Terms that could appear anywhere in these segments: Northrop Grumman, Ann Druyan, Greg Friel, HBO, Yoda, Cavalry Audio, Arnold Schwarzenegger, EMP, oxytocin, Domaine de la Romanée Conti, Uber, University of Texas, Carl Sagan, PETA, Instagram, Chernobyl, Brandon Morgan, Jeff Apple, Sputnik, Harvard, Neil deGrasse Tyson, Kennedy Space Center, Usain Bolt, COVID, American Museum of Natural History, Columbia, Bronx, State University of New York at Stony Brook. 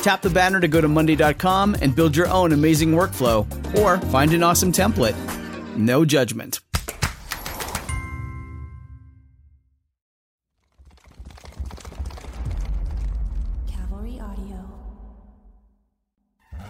Tap the banner to go to Monday.com and build your own amazing workflow, or find an awesome template. No judgment. Cavalry Audio.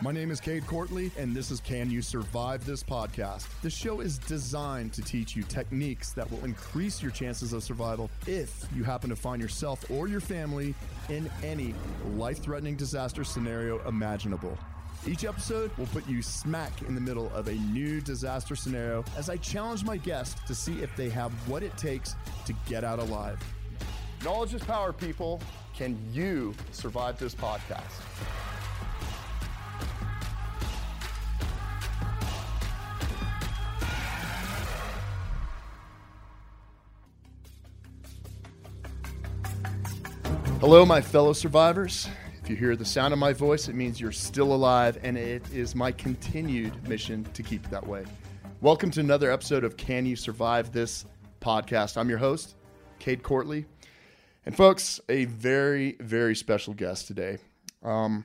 My name is Cade Courtley, and this is Can You Survive This Podcast? The show is designed to teach you techniques that will increase your chances of survival if you happen to find yourself or your family in any life-threatening disaster scenario imaginable. Each episode will put you smack in the middle of a new disaster scenario as I challenge my guests to see if they have what it takes to get out alive. Knowledge is power, people. Can you survive this podcast? Hello, my fellow survivors. If you hear the sound of my voice, it means you're still alive, and it is my continued mission to keep it that way. Welcome to another episode of Can You Survive This Podcast? I'm your host, Cade Courtley. And folks, a very, very special guest today. Our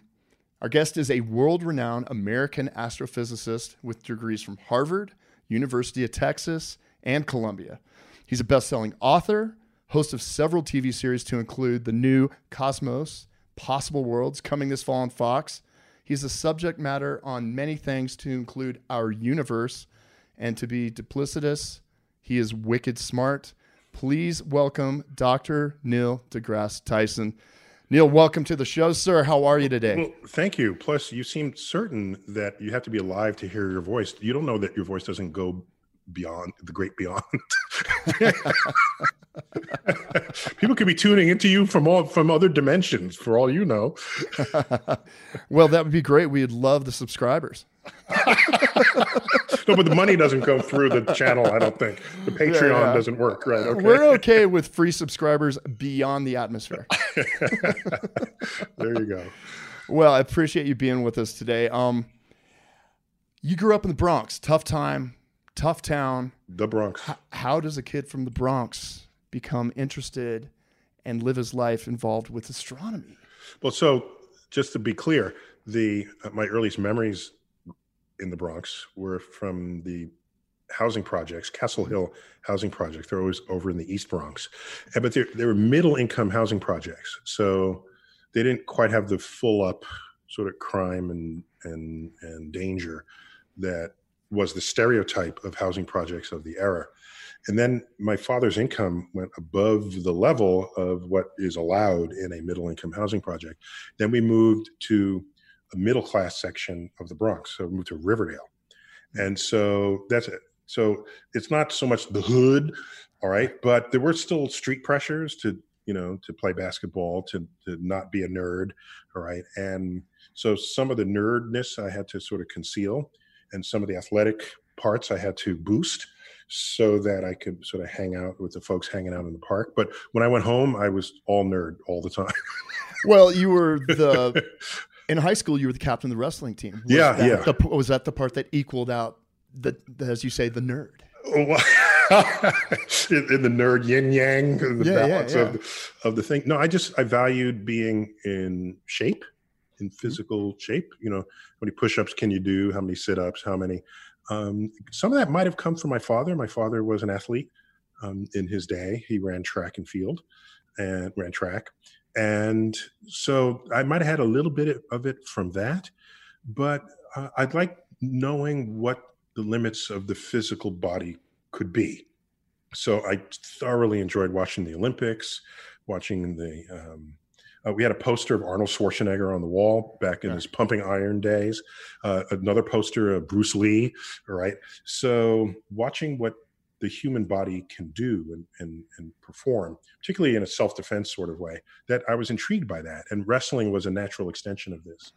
guest is a world-renowned American astrophysicist with degrees from Harvard, University of Texas, and Columbia. He's a best-selling author, host of several TV series to include the new Cosmos, Possible Worlds, coming this fall on Fox. He's a subject matter on many things to include our universe, and to be duplicitous, he is wicked smart. Please welcome Dr. Neil deGrasse Tyson. Neil, welcome to the show, sir. How are you today? Well, thank you. Plus, you seem certain that you have to be alive to hear your voice. You don't know that your voice doesn't go beyond the great beyond. People could be tuning into you from other dimensions, for all you know. Well, that would be great. We'd love the subscribers. No, but the money doesn't go through the channel, I don't think. The Patreon doesn't work, right? Okay. We're okay with free subscribers beyond the atmosphere. There you go. Well, I appreciate you being with us today. You grew up in the Bronx. Tough time. Tough town. The Bronx. How does a kid from the Bronx become interested and live his life involved with astronomy? Well, so just to be clear, my earliest memories in the Bronx were from the housing projects, Castle Hill housing projects. They're always over in the East Bronx. But they were middle-income housing projects. So they didn't quite have the full-up sort of crime and danger that was the stereotype of housing projects of the era. And then my father's income went above the level of what is allowed in a middle-income housing project. Then we moved to a middle-class section of the Bronx. So we moved to Riverdale. And so that's it. So it's not so much the hood, all right, but there were still street pressures to play basketball, to not be a nerd, all right? And so some of the nerdness I had to sort of conceal, and some of the athletic parts I had to boost so that I could sort of hang out with the folks hanging out in the park. But when I went home, I was all nerd all the time. Well, you were in high school, you were the captain of the wrestling team. Was that the part that equaled out the as you say, the nerd? In the nerd yin yang, the balance of the thing. No, I valued being in shape, in physical shape. You know, how many push-ups can you do? How many sit-ups? How many? Some of that might have come from my father. My father was an athlete in his day. He ran track and field and ran track. And so I might have had a little bit of it from that. But I'd like knowing what the limits of the physical body could be. So I thoroughly enjoyed watching the Olympics, watching the we had a poster of Arnold Schwarzenegger on the wall back in his pumping iron days, another poster of Bruce Lee, right? So watching what the human body can do and perform, particularly in a self-defense sort of way, that I was intrigued by that. And wrestling was a natural extension of this.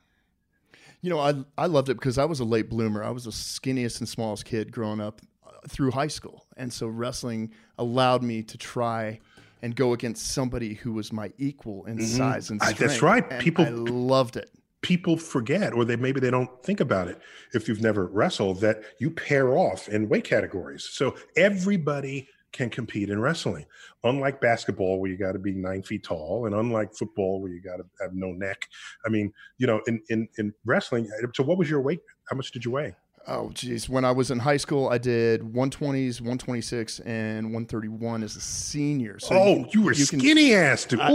You know, I loved it because I was a late bloomer. I was the skinniest and smallest kid growing up through high school. And so wrestling allowed me to try and go against somebody who was my equal in size and strength. That's right. And people, I loved it. People forget, or maybe they don't think about it if you've never wrestled, that you pair off in weight categories. So everybody can compete in wrestling. Unlike basketball, where you got to be 9 feet tall, and unlike football, where you got to have no neck. I mean, you know, in wrestling. So what was your weight? How much did you weigh? Oh, geez. When I was in high school, I did 120s, 126, and 131 as a senior. So you were skinny-ass, dude. I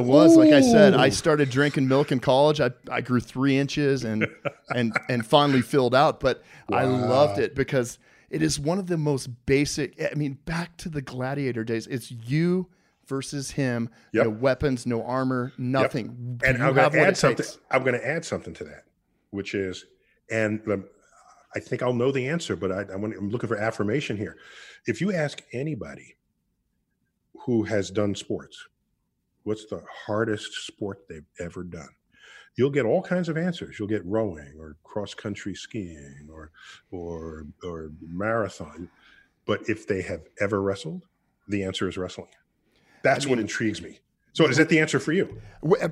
was. Ooh. Like I said, I started drinking milk in college. I grew 3 inches and finally filled out. But wow. I loved it because it is one of the most basic. I mean, back to the gladiator days. It's you versus him. Yep. No weapons, no armor, nothing. Yep. And I'm going to add something. I'm going to add something to that, which is, and I think I'll know the answer, but I'm looking for affirmation here. If you ask anybody who has done sports, what's the hardest sport they've ever done? You'll get all kinds of answers. You'll get rowing or cross-country skiing or marathon. But if they have ever wrestled, the answer is wrestling. That's what intrigues me. So is that the answer for you?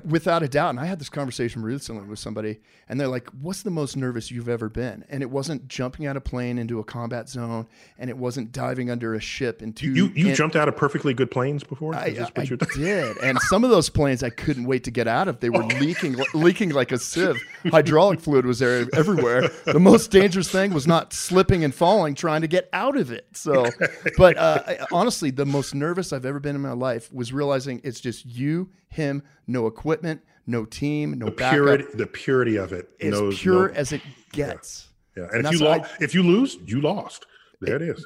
Without a doubt. And I had this conversation recently with somebody, and they're like, what's the most nervous you've ever been? And it wasn't jumping out of a plane into a combat zone, and it wasn't diving under a ship. You jumped out of perfectly good planes before? I did. And some of those planes I couldn't wait to get out of. They were leaking like a sieve. Hydraulic fluid was there everywhere. The most dangerous thing was not slipping and falling, trying to get out of it. So, but honestly, the most nervous I've ever been in my life was realizing it's just you, him, no equipment, no team, no backup. The purity of it. As pure as it gets. Yeah. Yeah. And if you lose, you lost. There it is.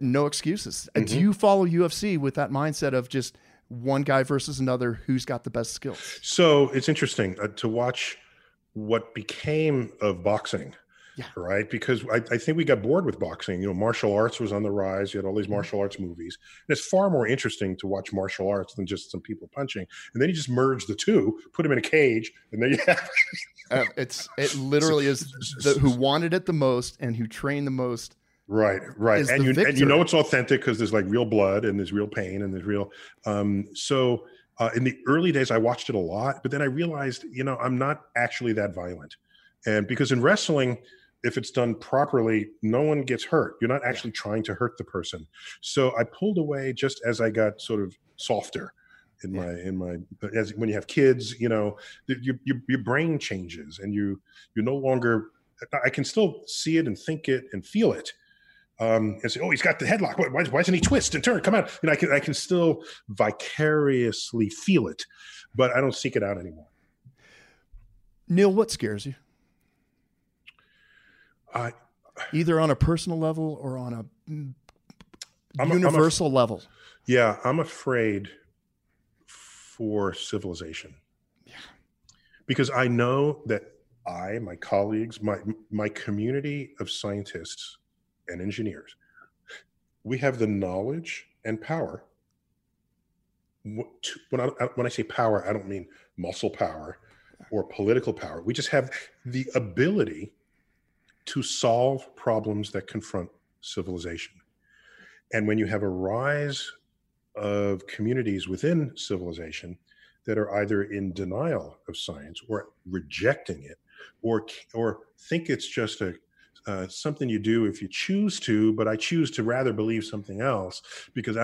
No excuses. Mm-hmm. And do you follow UFC with that mindset of just one guy versus another, who's got the best skills? So it's interesting to watch what became of boxing. Yeah. Right. Because I think we got bored with boxing. You know, martial arts was on the rise. You had all these martial arts movies. And it's far more interesting to watch martial arts than just some people punching. And then you just merge the two, put them in a cage, and then you have it literally is who wanted it the most and who trained the most. Right. Right. And you know, it's authentic because there's like real blood and there's real pain and there's real. So in the early days, I watched it a lot, but then I realized, you know, I'm not actually that violent. And because in wrestling, if it's done properly, no one gets hurt. You're not actually trying to hurt the person. So I pulled away just as I got sort of softer in my when you have kids, you know, your brain changes and you're no longer, I can still see it and think it and feel it. And say, oh, he's got the headlock. Why doesn't he twist and turn? Come out. And I can still vicariously feel it, but I don't seek it out anymore. Neil, what scares you? Either on a personal level or on a universal level. Yeah, I'm afraid for civilization. Yeah, because I know that my colleagues, my community of scientists and engineers, we have the knowledge and power. When I say power, I don't mean muscle power or political power. We just have the ability to solve problems that confront civilization. And when you have a rise of communities within civilization that are either in denial of science or rejecting it or think it's just something you do if you choose to, but I choose to rather believe something else because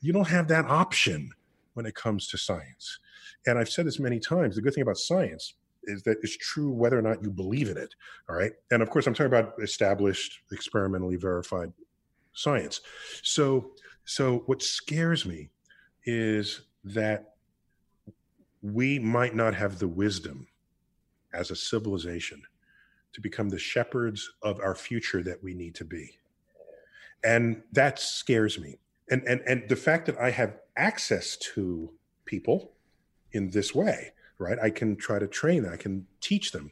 you don't have that option when it comes to science. And I've said this many times, the good thing about science is that it's true whether or not you believe in it. All right. And of course, I'm talking about established, experimentally verified science. So what scares me is that we might not have the wisdom as a civilization to become the shepherds of our future that we need to be. And that scares me. And the fact that I have access to people in this way, right? I can try to train them. I can teach them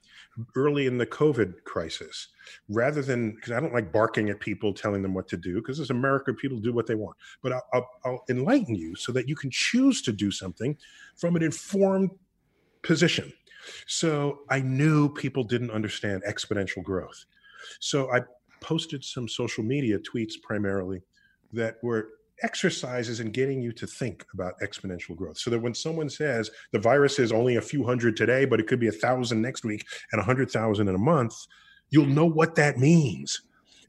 early in the COVID crisis, rather than, because I don't like barking at people, telling them what to do, because it's America, people do what they want. But I'll enlighten you so that you can choose to do something from an informed position. So I knew people didn't understand exponential growth. So I posted some social media tweets primarily that were exercises in getting you to think about exponential growth. So that when someone says the virus is only a few hundred today, but it could be 1,000 next week and 100,000 in a month, you'll know what that means.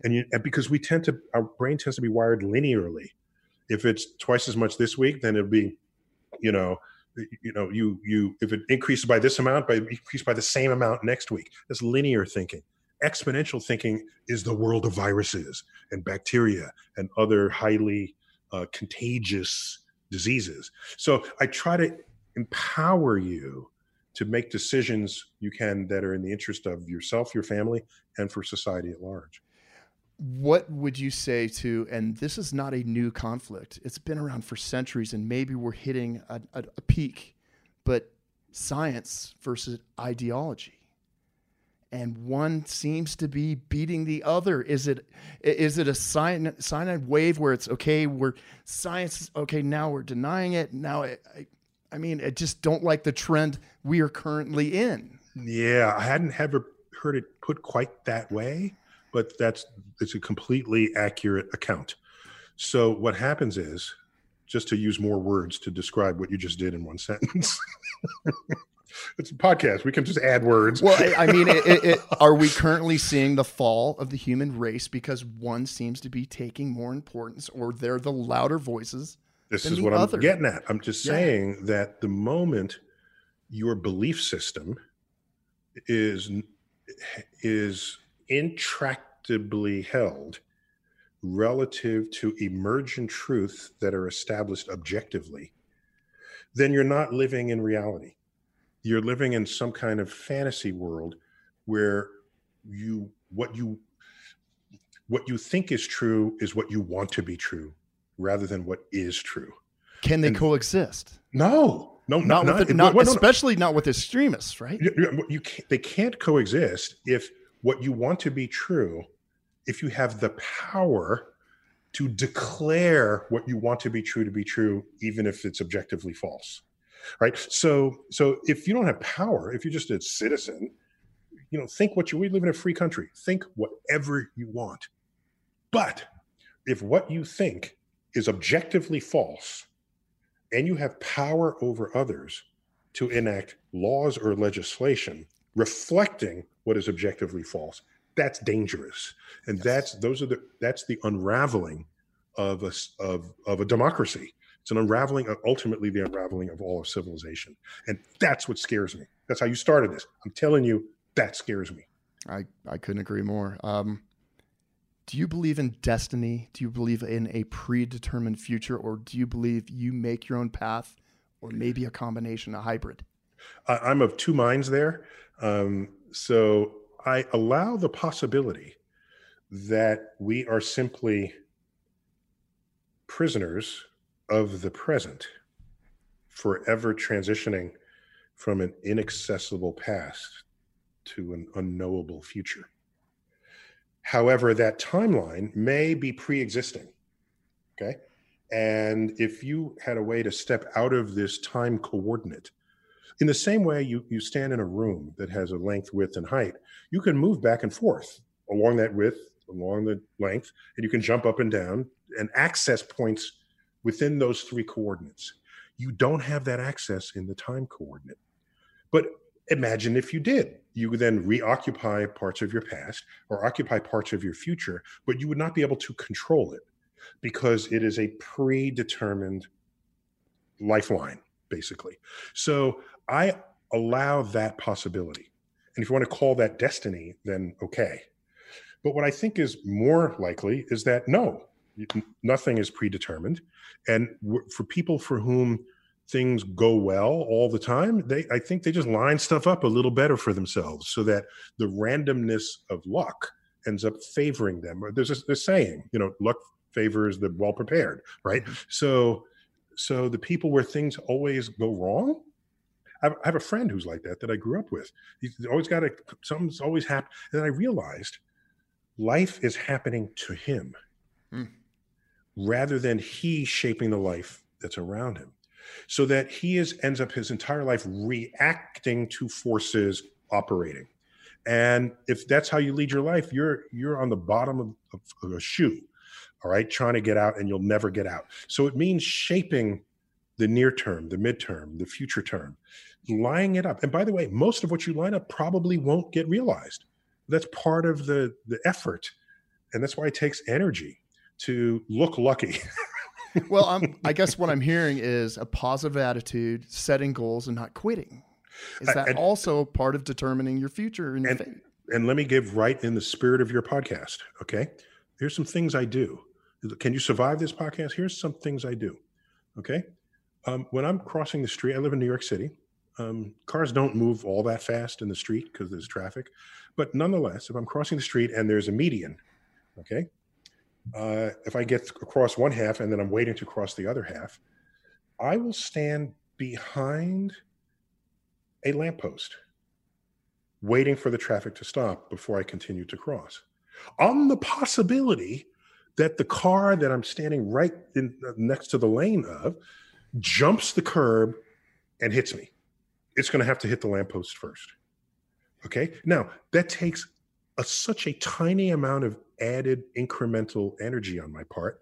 And because we tend to, our brain tends to be wired linearly. If it's twice as much this week, then it'll be, if it increases by this amount, by increase by the same amount next week. That's linear thinking. Exponential thinking is the world of viruses and bacteria and other highly contagious diseases. So I try to empower you to make decisions you can that are in the interest of yourself, your family, and for society at large. What would you say to, and this is not a new conflict, it's been around for centuries and maybe we're hitting a peak, but science versus ideology. And one seems to be beating the other. Is it a cyanide wave where it's okay? We're science. Okay, now we're denying it. Now I just don't like the trend we are currently in. Yeah, I hadn't ever heard it put quite that way, but it's a completely accurate account. So what happens is, just to use more words to describe what you just did in one sentence. It's a podcast. We can just add words. Well, are we currently seeing the fall of the human race because one seems to be taking more importance, or they're the louder voices? This is what I'm getting at. I'm just saying that the moment your belief system is intractably held relative to emergent truth that are established objectively, then you're not living in reality. You're living in some kind of fantasy world where what you think is true is what you want to be true rather than what is true. Can they coexist? No, especially not with extremists, right? They can't coexist if what you want to be true, if you have the power to declare what you want to be true, even if it's objectively false. Right. So if you don't have power, if you're just a citizen, think we live in a free country, think whatever you want. But if what you think is objectively false and you have power over others to enact laws or legislation reflecting what is objectively false, that's dangerous. And yes, that's the unraveling of a democracy. It's an unraveling, ultimately the unraveling of all of civilization. And that's what scares me. That's how you started this. I'm telling you, that scares me. I couldn't agree more. Do you believe in destiny? Do you believe in a predetermined future? Or do you believe you make your own path, or maybe a combination, a hybrid? I'm of two minds there. So I allow the possibility that we are simply prisoners of the present, forever transitioning from an inaccessible past to an unknowable future. However, that timeline may be pre-existing, okay? And if you had a way to step out of this time coordinate, in the same way you stand in a room that has a length, width, and height, you can move back and forth along that width, along the length, and you can jump up and down and access points within those three coordinates. You don't have that access in the time coordinate. But imagine if you did. You would then reoccupy parts of your past or occupy parts of your future, but you would not be able to control it because it is a predetermined lifeline, basically. So I allow that possibility. And if you want to call that destiny, then okay. But what I think is more likely is that no, nothing is predetermined. And for people for whom things go well all the time, I think they just line stuff up a little better for themselves so that the randomness of luck ends up favoring them. There's a saying, you know, luck favors the well-prepared, right? So the people where things always go wrong, I have a friend who's like that I grew up with. He's always got something's always happened. And then I realized life is happening to him rather than he shaping the life that's around him. So that he ends up his entire life reacting to forces operating. And if that's how you lead your life, you're on the bottom of a shoe, all right, trying to get out, and you'll never get out. So it means shaping the near term, the midterm, the future term, lining it up. And by the way, most of what you line up probably won't get realized. That's part of the effort. And that's why it takes energy to look lucky. Well, I guess what I'm hearing is a positive attitude, setting goals, and not quitting. Is that also part of determining your future and your fate? And let me give right in the spirit of your podcast, okay? Here's some things I do. Can you survive this podcast? Here's some things I do, okay? When I'm crossing the street, I live in New York City. Cars don't move all that fast in the street because there's traffic. But nonetheless, if I'm crossing the street and there's a median, okay? If I get across one half and then I'm waiting to cross the other half, I will stand behind a lamppost waiting for the traffic to stop before I continue to cross, on the possibility that the car that I'm standing right in, next to the lane of, jumps the curb and hits me. It's going to have to hit the lamppost first. Okay? Now, that takes such a tiny amount of added incremental energy on my part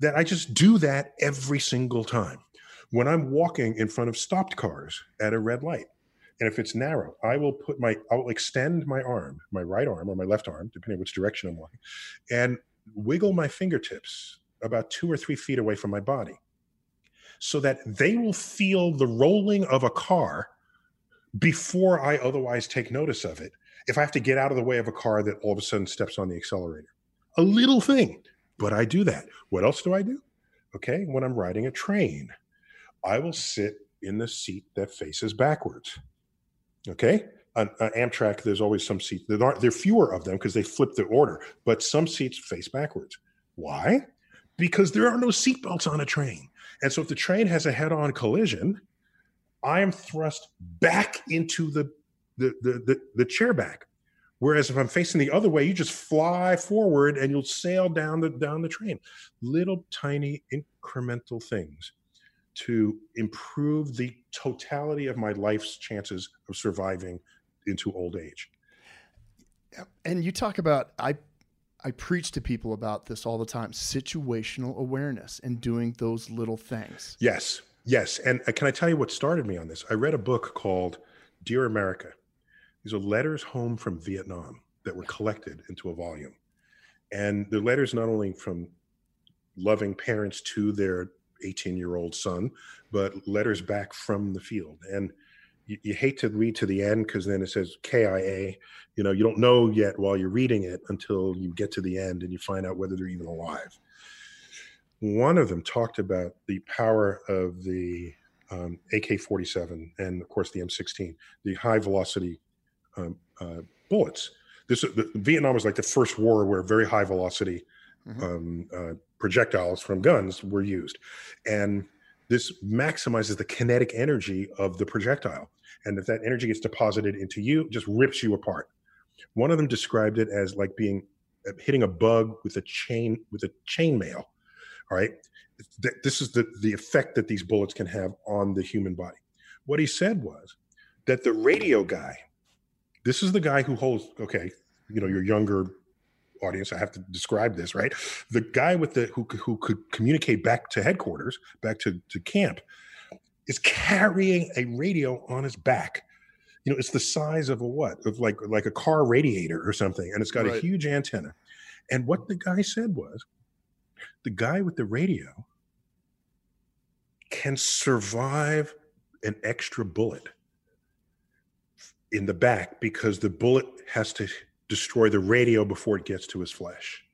that I just do that every single time. When I'm walking in front of stopped cars at a red light, and if it's narrow, I'll extend my arm, my right arm or my left arm, depending on which direction I'm walking, and wiggle my fingertips about 2 or 3 feet away from my body so that they will feel the rolling of a car before I otherwise take notice of it. If I have to get out of the way of a car that all of a sudden steps on the accelerator. A little thing, but I do that. What else do I do? Okay, when I'm riding a train, I will sit in the seat that faces backwards. Okay, on Amtrak, there's always some seats. There are fewer of them because they flip the order, but some seats face backwards. Why? Because there are no seatbelts on a train. And so if the train has a head-on collision, I am thrust back into the chair back. Whereas if I'm facing the other way, you just fly forward and you'll sail down the train. Little tiny incremental things to improve the totality of my life's chances of surviving into old age. And you talk about, I preach to people about this all the time, situational awareness and doing those little things. Yes, yes. And can I tell you what started me on this? I read a book called Dear America. These are letters home from Vietnam that were collected into a volume. And they're letters not only from loving parents to their 18-year-old son, but letters back from the field. And you hate to read to the end because then it says KIA. You know, you don't know yet while you're reading it until you get to the end and you find out whether they're even alive. One of them talked about the power of the AK-47 and, of course, the M16, the high-velocity bullets. Vietnam was like the first war where very high velocity projectiles from guns were used. And this maximizes the kinetic energy of the projectile. And if that energy gets deposited into you, it just rips you apart. One of them described it as like hitting a bug with a chainmail. All right. This is the effect that these bullets can have on the human body. What he said was that the radio guy, this is the guy who holds, okay, you know, your younger audience, I have to describe this, right? The guy who could communicate back to headquarters, back to camp, is carrying a radio on his back. You know, it's the size of a what? Of like a car radiator or something, and it's got a huge antenna. And what the guy said was, the guy with the radio can survive an extra bullet in the back because the bullet has to destroy the radio before it gets to his flesh.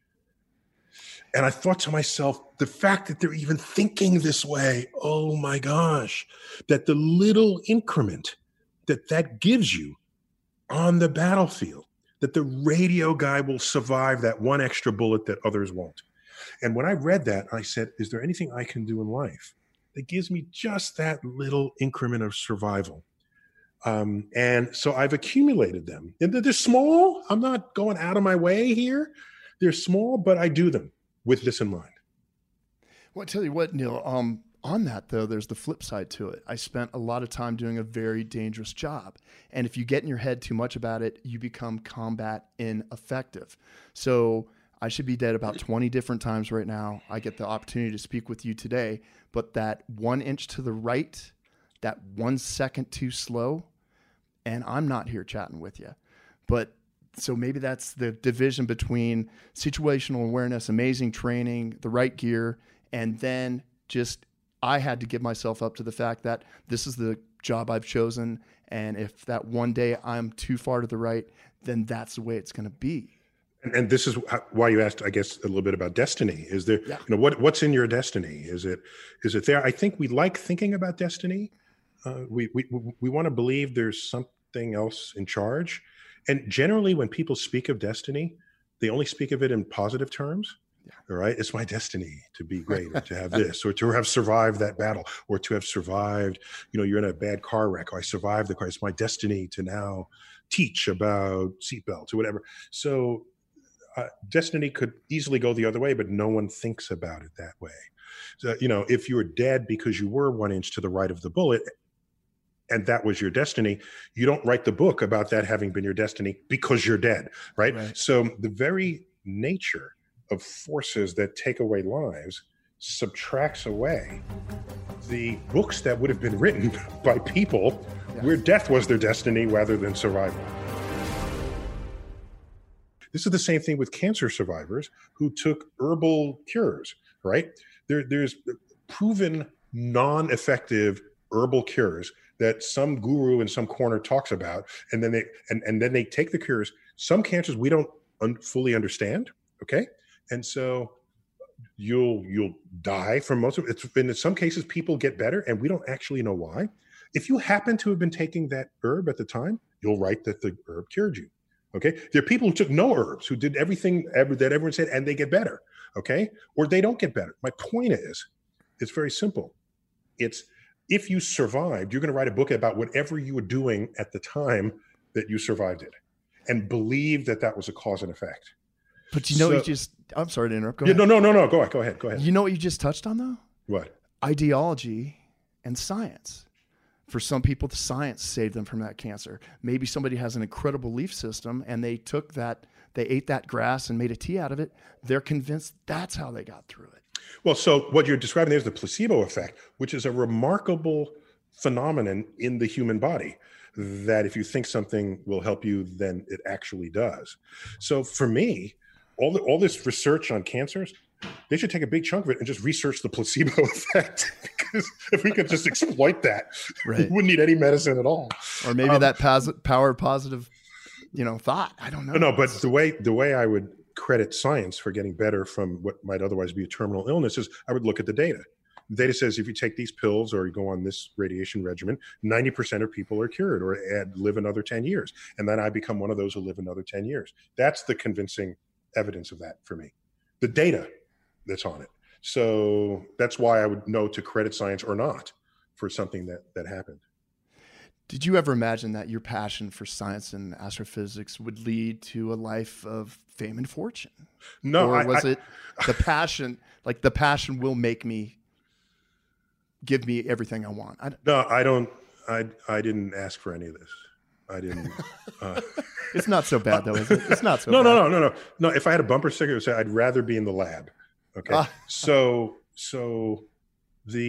And I thought to myself, the fact that they're even thinking this way, oh my gosh, that the little increment that that gives you on the battlefield, that the radio guy will survive that one extra bullet that others won't. And when I read that, I said, is there anything I can do in life that gives me just that little increment of survival? And so I've accumulated them. And they're small. I'm not going out of my way here. They're small, but I do them with this in mind. Well, I tell you what, Neil, on that though, there's the flip side to it. I spent a lot of time doing a very dangerous job. And if you get in your head too much about it, you become combat ineffective. So I should be dead about 20 different times right now. I get the opportunity to speak with you today, but that 1 inch to the right, that 1 second too slow, and I'm not here chatting with you. But so maybe that's the division between situational awareness, amazing training, the right gear, and then just I had to give myself up to the fact that this is the job I've chosen, and if that one day I'm too far to the right, then that's the way it's going to be. And this is why you asked, I guess, a little bit about destiny. Is there, yeah, you know, what's in your destiny? Is it there? I think we like thinking about destiny. We want to believe there's something else in charge. And generally, when people speak of destiny, they only speak of it in positive terms. Yeah. All right. It's my destiny to be great or to have this or to have survived that battle or to have survived, you know, you're in a bad car wreck. I survived the car. It's my destiny to now teach about seatbelts or whatever. So destiny could easily go the other way, but no one thinks about it that way. So, you know, if you were dead because you were 1 inch to the right of the bullet and that was your destiny, you don't write the book about that having been your destiny because you're dead, right? So the very nature of forces that take away lives subtracts away the books that would have been written by people where death was their destiny rather than survival. This is the same thing with cancer survivors who took herbal cures, right? There's proven non-effective herbal cures that some guru in some corner talks about, and then they take the cures. Some cancers we don't fully understand, okay? And so you'll die from most of it. And in some cases, people get better, and we don't actually know why. If you happen to have been taking that herb at the time, you'll write that the herb cured you. Okay, there are people who took no herbs, who did everything that everyone said, and they get better, okay? Or they don't get better. My point is, it's very simple. It's if you survived, you're going to write a book about whatever you were doing at the time that you survived it and believe that that was a cause and effect. But you know, so, you just, I'm sorry to interrupt. Go ahead. No, go ahead. You know what you just touched on though? What? Ideology and science. For some people, the science saved them from that cancer. Maybe somebody has an incredible leaf system and they took that, they ate that grass and made a tea out of it. They're convinced that's how they got through it. Well, so what you're describing there is the placebo effect, which is a remarkable phenomenon in the human body, that if you think something will help you, then it actually does. So for me, all this research on cancers, they should take a big chunk of it and just research the placebo effect, because if we could just exploit that, we wouldn't need any medicine at all. Or maybe that positive, you know, thought. I don't know. No, but the way I would credit science for getting better from what might otherwise be a terminal illness is I would look at the data. The data says if you take these pills or you go on this radiation regimen, 90% of people are cured or live another 10 years. And then I become one of those who live another 10 years. That's the convincing evidence of that for me. The data that's on it. So that's why I would know to credit science or not for something that happened. Did you ever imagine that your passion for science and astrophysics would lead to a life of fame and fortune? No. Or was it the passion, like the passion will make me, give me everything I want? I didn't ask for any of this. I didn't. It's not so bad though, is it? It's not so bad. No. If I had a bumper sticker, it would say I'd rather be in the lab. Okay. So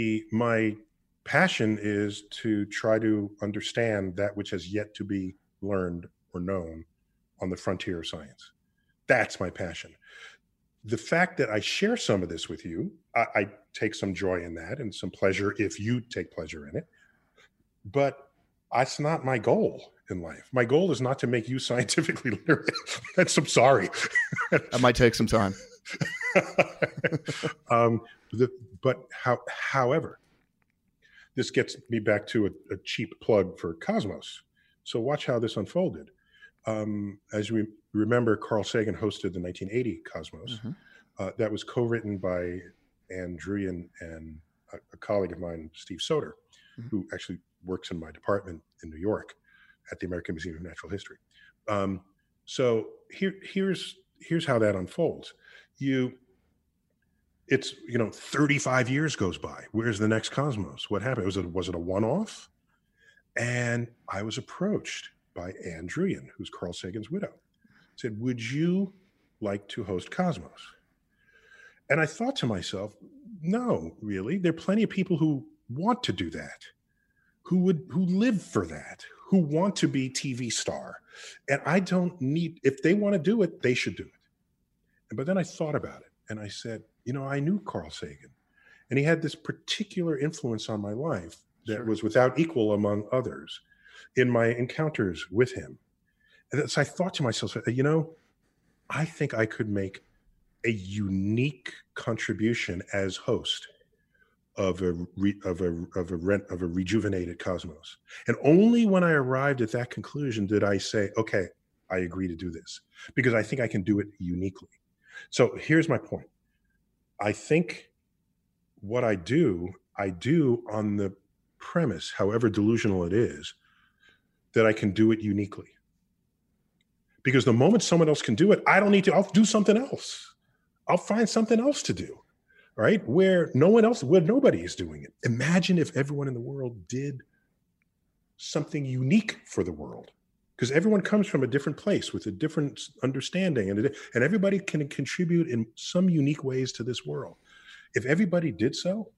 my passion is to try to understand that which has yet to be learned or known on the frontier of science. That's my passion. The fact that I share some of this with you, I take some joy in that and some pleasure if you take pleasure in it. But That's not my goal in life. My goal is not to make you scientifically literate. That's, I'm sorry. That might take some time. However, this gets me back to a cheap plug for Cosmos. So watch how this unfolded. As we remember, Carl Sagan hosted the 1980 Cosmos. Mm-hmm. That was co-written by Ann Druyan and a colleague of mine, Steve Soder, mm-hmm. who actually works in my department in New York at the American Museum of Natural History. So here's how that unfolds. It's 35 years goes by. Where's the next Cosmos? What happened? Was it a one-off? And I was approached by Ann Druyan, who's Carl Sagan's widow. Said, would you like to host Cosmos? And I thought to myself, no, really. There are plenty of people who want to do that, who live for that, who want to be TV star. And I don't need, if they want to do it, they should do it. But then I thought about it and I said, I knew Carl Sagan and he had this particular influence on my life that was without equal among others in my encounters with him. And so I thought to myself, I think I could make a unique contribution as host of a rejuvenated Cosmos. And only when I arrived at that conclusion did I say, okay, I agree to do this because I think I can do it uniquely. So here's my point. I think what I do on the premise, however delusional it is, that I can do it uniquely. Because the moment someone else can do it, I don't need to, I'll do something else. I'll find something else to do, right? Where nobody is doing it. Imagine if everyone in the world did something unique for the world, because everyone comes from a different place with a different understanding and everybody can contribute in some unique ways to this world. If everybody did so,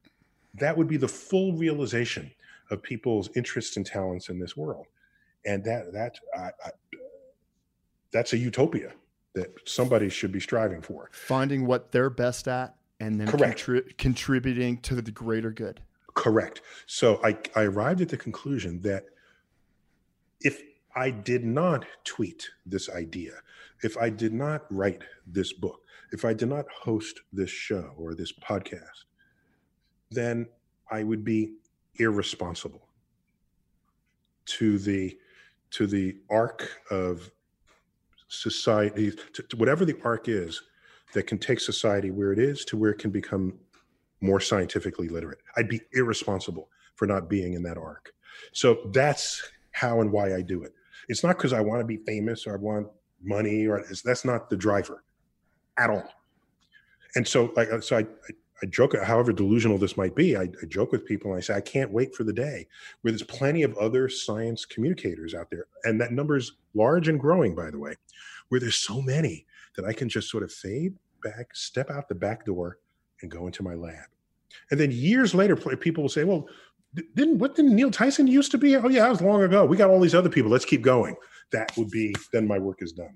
that would be the full realization of people's interests and talents in this world. And that's a utopia that somebody should be striving for. Finding what they're best at and then contributing to the greater good. Correct. So I arrived at the conclusion that if I did not tweet this idea, if I did not write this book, if I did not host this show or this podcast, then I would be irresponsible to the arc of society, to whatever the arc is that can take society where it is to where it can become more scientifically literate. I'd be irresponsible for not being in that arc. So that's how and why I do it. It's not because I want to be famous or I want money that's not the driver at all. And so, I joke, however delusional this might be, I joke with people and I say, I can't wait for the day where there's plenty of other science communicators out there. And that number is large and growing, by the way, where there's so many that I can just sort of fade back, step out the back door and go into my lab. And then years later, people will say, well, didn't Neil Tyson used to be? Oh yeah, that was long ago. We got all these other people. Let's keep going. That would be, then my work is done.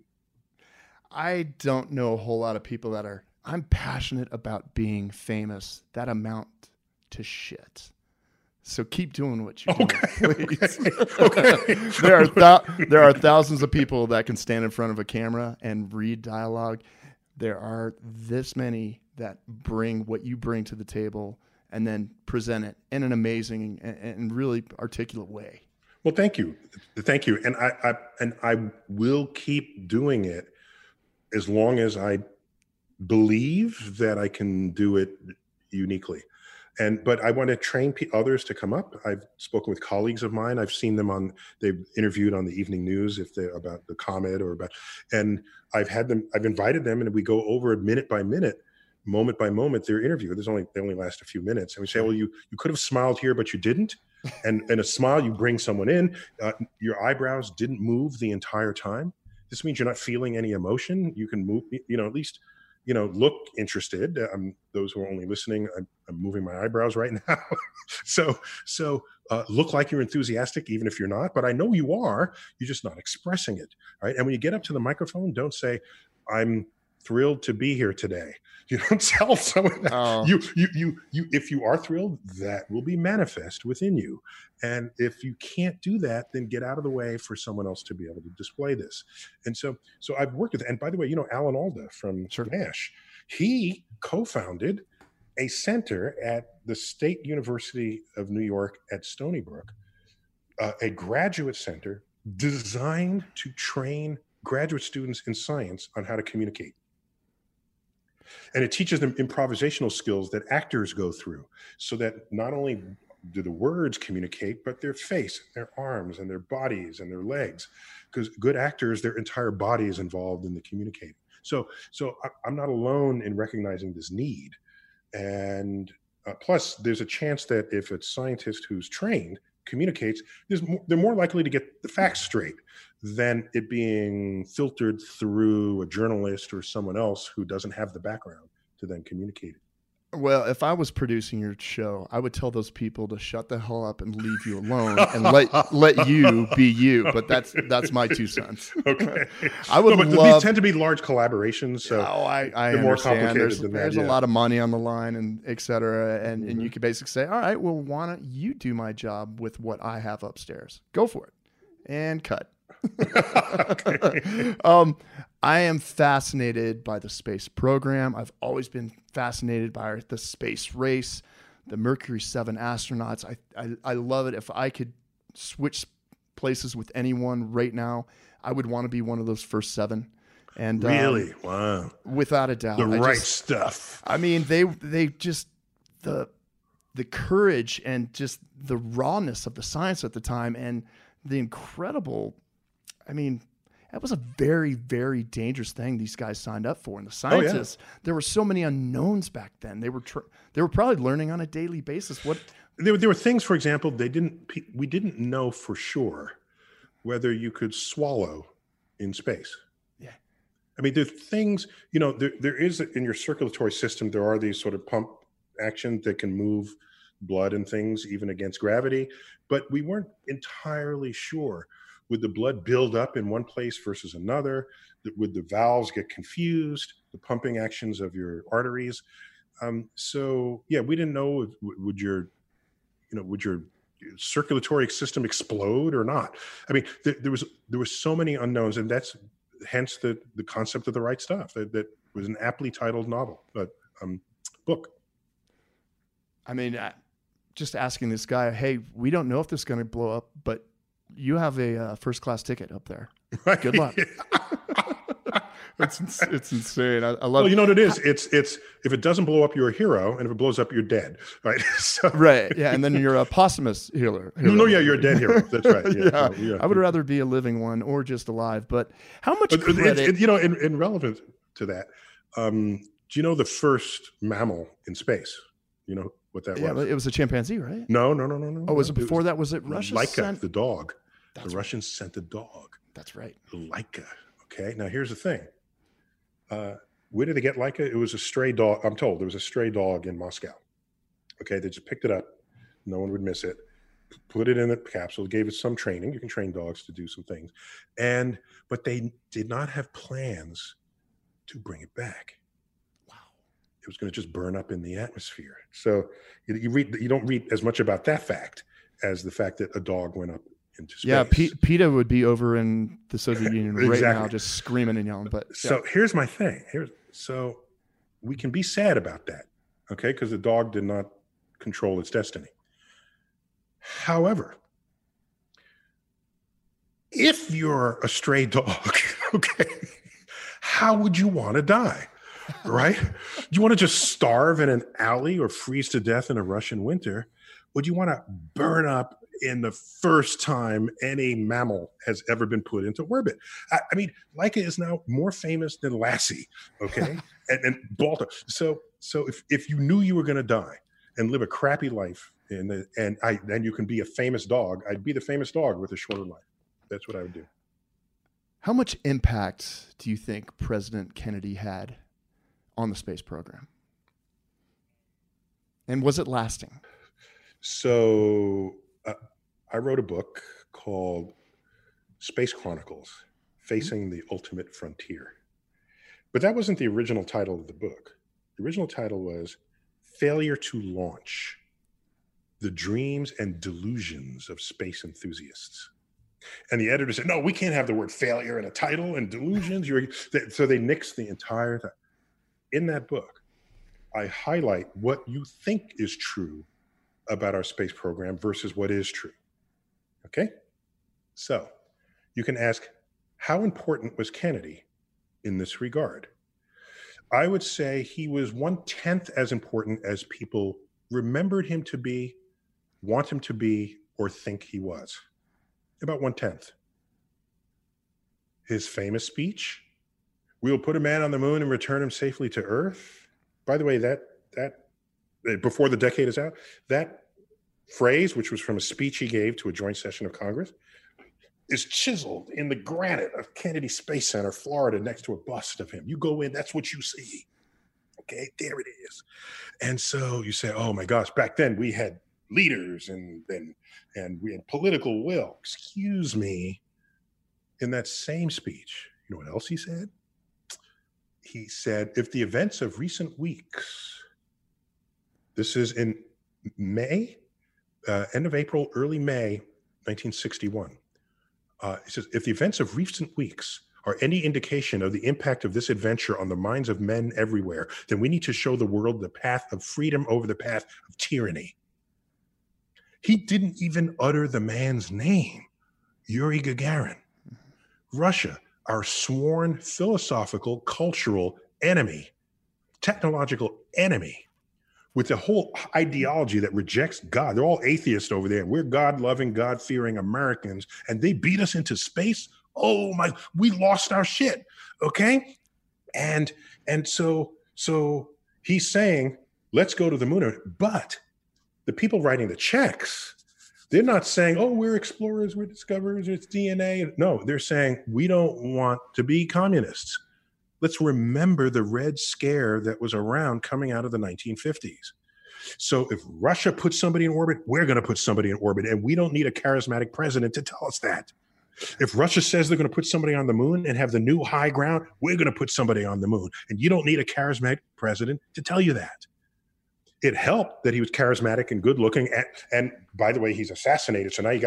I don't know a whole lot of people that are, I'm passionate about being famous. That amount to shit. So keep doing what you're doing, please. Okay. There are thousands of people that can stand in front of a camera and read dialogue. There are this many that bring what you bring to the table and then present it in an amazing and really articulate way. Well, thank you. Thank you. And I will keep doing it as long as I believe that I can do it uniquely. But I want to train others to come up. I've spoken with colleagues of mine. I've seen them they've interviewed on the evening news about the comet and I've invited them and we go over minute by minute, moment by moment, their interview. They only last a few minutes. And we say, well, you could have smiled here, but you didn't. And a smile, you bring someone in, your eyebrows didn't move the entire time. This means you're not feeling any emotion. You can move, at least, look interested. Those who are only listening, I'm moving my eyebrows right now. So look like you're enthusiastic, even if you're not. But I know you are. You're just not expressing it, right? And when you get up to the microphone, don't say, "I'm thrilled to be here today. You don't tell someone that. Oh. You if you are thrilled, that will be manifest within you. And if you can't do that, then get out of the way for someone else to be able to display this. And so I've worked with, and by the way, you know, Alan Alda from NASH, he co-founded a center at the State University of New York at Stony Brook, a graduate center designed to train graduate students in science on how to communicate. And it teaches them improvisational skills that actors go through, so that not only do the words communicate, but their face, their arms, and their bodies, and their legs. Because good actors, their entire body is involved in the communicating. So I'm not alone in recognizing this need. And plus, there's a chance that if a scientist who's trained communicates, they're more likely to get the facts straight than it being filtered through a journalist or someone else who doesn't have the background to then communicate it. Well, if I was producing your show, I would tell those people to shut the hell up and leave you alone and let you be you. But that's my 2 cents. Okay. I would love. These tend to be large collaborations, so I more complicated. There's a lot of money on the line, and et cetera, and and you could basically say, all right, well, why don't you do my job with what I have upstairs? Go for it, and cut. Okay. I am fascinated by the space program. I've always been fascinated by the space race, the Mercury 7 astronauts. I love it. If I could switch places with anyone right now, I would want to be one of those first 7. And really, wow, without a doubt, the right stuff. I mean, they just the courage and just the rawness of the science at the time, and the incredible. I mean, that was a very, very dangerous thing these guys signed up for. And the scientists, there were so many unknowns back then. They were probably learning on a daily basis. There were things, for example, we didn't know for sure whether you could swallow in space. Yeah. I mean, there's things, you know, there is in your circulatory system, there are these sort of pump actions that can move blood and things even against gravity, but we weren't entirely sure. Would the blood build up in one place versus another? Would the valves get confused? The pumping actions of your arteries. So yeah, we didn't know would your circulatory system explode or not. I mean, there was so many unknowns, and that's hence the concept of The Right Stuff that was an aptly titled book. I mean, just asking this guy, hey, we don't know if this is going to blow up, but you have a first-class ticket up there. Right. Good luck. It's insane. I love it. Well, you know what it is? It's if it doesn't blow up, you're a hero, and if it blows up, you're dead. Right. So. Right. Yeah. And then you're a posthumous hero. No, yeah, you're a dead hero. That's right. Yeah. Yeah. I would rather be a living one or just alive. But how much credit? In relevant to that, do you know the first mammal in space? You know what that was? Yeah, it was a chimpanzee, right? No. Oh, was it before that? Was it Russia? Laika, the dog. The Russians sent the dog. That's right. Laika. Okay. Now here's the thing. Where did they get Laika? It was a stray dog. I'm told there was a stray dog in Moscow. Okay. They just picked it up. No one would miss it. Put it in a capsule. Gave it some training. You can train dogs to do some things. But they did not have plans to bring it back. It was going to just burn up in the atmosphere. So you don't read as much about that fact as the fact that a dog went up into space. Yeah, PETA would be over in the Soviet Union right now, just screaming and yelling. But yeah. So here's my thing. So we can be sad about that, okay? Because the dog did not control its destiny. However, if you're a stray dog, okay, how would you want to die? Right? Do you want to just starve in an alley or freeze to death in a Russian winter? Would you want to burn up in the first time any mammal has ever been put into orbit? I mean, Laika is now more famous than Lassie, okay? and Balto. So if you knew you were going to die and live a crappy life, and you can be a famous dog, I'd be the famous dog with a shorter life. That's what I would do. How much impact do you think President Kennedy had on the space program? And was it lasting? So I wrote a book called Space Chronicles, Facing the Ultimate Frontier. But that wasn't the original title of the book. The original title was Failure to Launch: The Dreams and Delusions of Space Enthusiasts. And the editor said, no, we can't have the word failure in a title and delusions. So they nixed the entire thing. In that book, I highlight what you think is true about our space program versus what is true. Okay? So you can ask, how important was Kennedy in this regard? I would say he was 1/10 as important as people remembered him to be, want him to be, or think he was. About 1/10. His famous speech, we'll put a man on the moon and return him safely to Earth. By the way, that before the decade is out, that phrase, which was from a speech he gave to a joint session of Congress, is chiseled in the granite of Kennedy Space Center, Florida, next to a bust of him. You go in, that's what you see. Okay, there it is. And so you say, oh my gosh, back then we had leaders and we had political will. Excuse me. In that same speech, you know what else he said? He said, if the events of recent weeks, this is in May, end of April, early May, 1961. He says, if the events of recent weeks are any indication of the impact of this adventure on the minds of men everywhere, then we need to show the world the path of freedom over the path of tyranny. He didn't even utter the man's name, Yuri Gagarin. Russia, our sworn philosophical, cultural enemy, technological enemy, with the whole ideology that rejects God. They're all atheists over there. We're God-loving, God-fearing Americans, and they beat us into space. Oh my, we lost our shit, okay? And so he's saying, let's go to the moon. But the people writing the checks, they're not saying, oh, we're explorers, we're discoverers, it's DNA. No, they're saying, we don't want to be communists. Let's remember the Red Scare that was around coming out of the 1950s. So if Russia puts somebody in orbit, we're going to put somebody in orbit, and we don't need a charismatic president to tell us that. If Russia says they're going to put somebody on the moon and have the new high ground, we're going to put somebody on the moon. And you don't need a charismatic president to tell you that. It helped that he was charismatic and good looking. And by the way, he's assassinated. So now you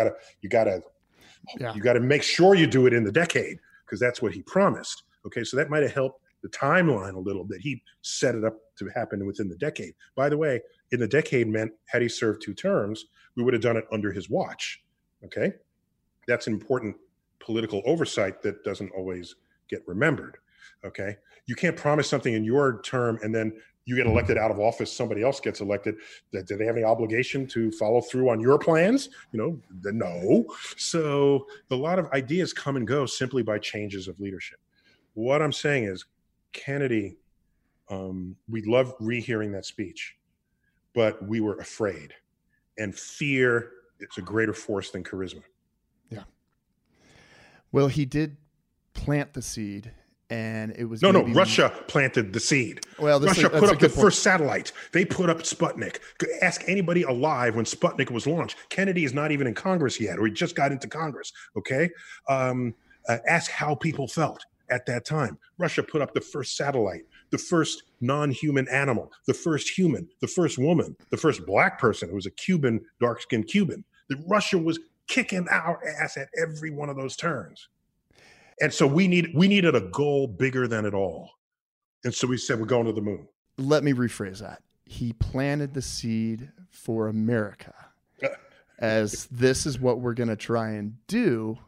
gotta make sure you do it in the decade, because that's what he promised. Okay. So that might've helped the timeline a little that he set it up to happen within the decade. By the way, in the decade meant had he served 2 terms, we would have done it under his watch. Okay. That's important political oversight that doesn't always get remembered. Okay. You can't promise something in your term and then you get elected out of office, somebody else gets elected. Do they have any obligation to follow through on your plans? You know, no. So a lot of ideas come and go simply by changes of leadership. What I'm saying is, Kennedy, we love rehearing that speech, but we were afraid. And fear, it's a greater force than charisma. Yeah. Well, he did plant the seed. And it was Russia planted the seed. Well, Russia put up the first satellite. They put up Sputnik. Ask anybody alive when Sputnik was launched. Kennedy is not even in Congress yet, or he just got into Congress. Okay, ask how people felt at that time. Russia put up the first satellite, the first non-human animal, the first human, the first woman, the first black person who was a Cuban, dark-skinned Cuban. Russia was kicking our ass at every one of those turns. And so we needed a goal bigger than it all. And so we said, we're going to the moon. Let me rephrase that. He planted the seed for America as this is what we're going to try and do.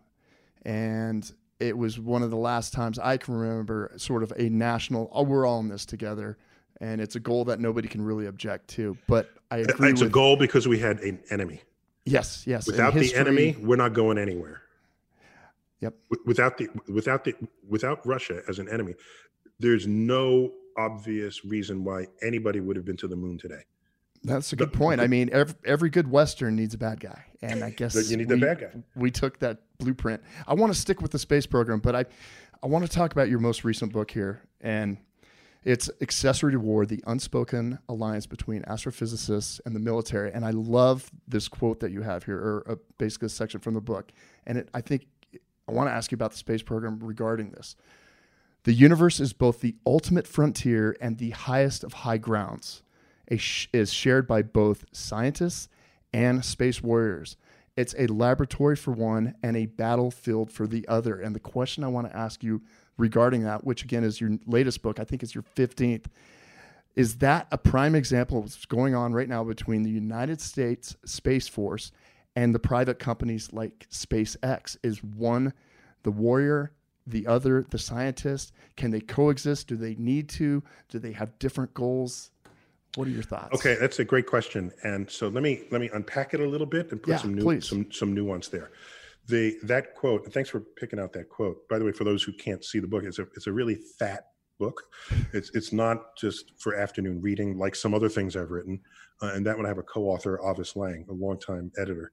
And it was one of the last times I can remember sort of a national, oh, we're all in this together. And it's a goal that nobody can really object to. But I agree it's a goal because we had an enemy. Yes, yes. Without the enemy, we're not going anywhere. Yep. Without Russia as an enemy, there's no obvious reason why anybody would have been to the moon today. That's a good point. I mean, every good Western needs a bad guy, and I guess you need the bad guy. We took that blueprint. I want to stick with the space program, but I want to talk about your most recent book here, and it's Accessory to War: The Unspoken Alliance Between Astrophysicists and the Military. And I love this quote that you have here, or basically a section from the book, and I think. I want to ask you about the space program regarding this. The universe is both the ultimate frontier and the highest of high grounds. It is shared by both scientists and space warriors. It's a laboratory for one and a battlefield for the other. And the question I want to ask you regarding that, which again is your latest book, I think it's your 15th, is that a prime example of what's going on right now between the United States Space Force and the private companies like SpaceX? Is one the warrior, the other the scientist? Can they coexist? Do they need to? Do they have different goals? What are your thoughts? Okay, that's a great question. And so let me unpack it a little bit and put some nuance there. That quote, and thanks for picking out that quote. By the way, for those who can't see the book, it's a really fat book. It's not just for afternoon reading like some other things I've written. And that one I have a co-author, Avis Lang, a longtime editor,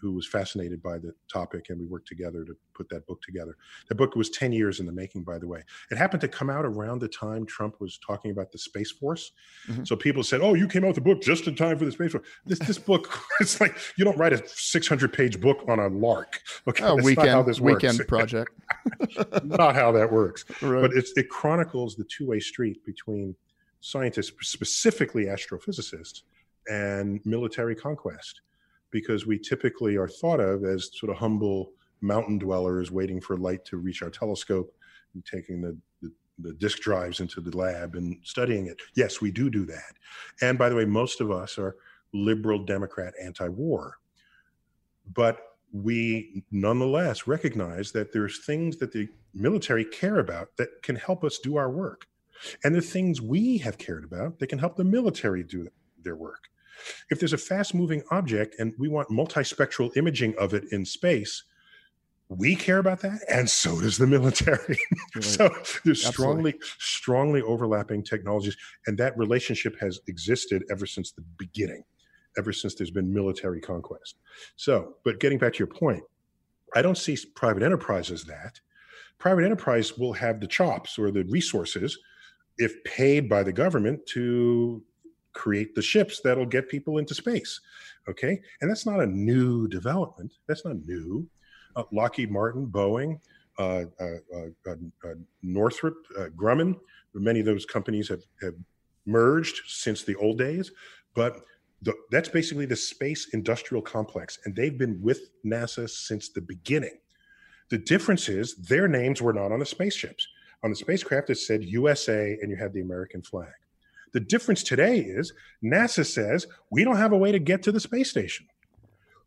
who was fascinated by the topic, and we worked together to put that book together. That book was 10 years in the making, by the way. It happened to come out around the time Trump was talking about the Space Force. Mm-hmm. So people said, oh, you came out with a book just in time for the Space Force. This book, it's like, you don't write a 600-page book on a lark. Okay, that's not how this weekend project. Not how that works. Right. But it chronicles the two-way street between scientists, specifically astrophysicists, and military conquest. Because we typically are thought of as sort of humble mountain dwellers waiting for light to reach our telescope and taking the disk drives into the lab and studying it. Yes, we do that. And by the way, most of us are liberal, Democrat, anti-war. But we nonetheless recognize that there's things that the military care about that can help us do our work. And the things we have cared about that can help the military do their work. If there's a fast-moving object and we want multispectral imaging of it in space, we care about that, and so does the military. Right. So there's strongly overlapping technologies, and that relationship has existed ever since the beginning, ever since there's been military conquest. So, but getting back to your point, I don't see private enterprise as that. Private enterprise will have the chops or the resources, if paid by the government, to create the ships that'll get people into space. Okay. And that's not a new development. That's not new. Lockheed Martin, Boeing, Northrop Grumman, many of those companies have merged since the old days, but that's basically the space industrial complex. And they've been with NASA since the beginning. The difference is their names were not on the spaceships. On the spacecraft, it said USA, and you had the American flag. The difference today is NASA says, we don't have a way to get to the space station.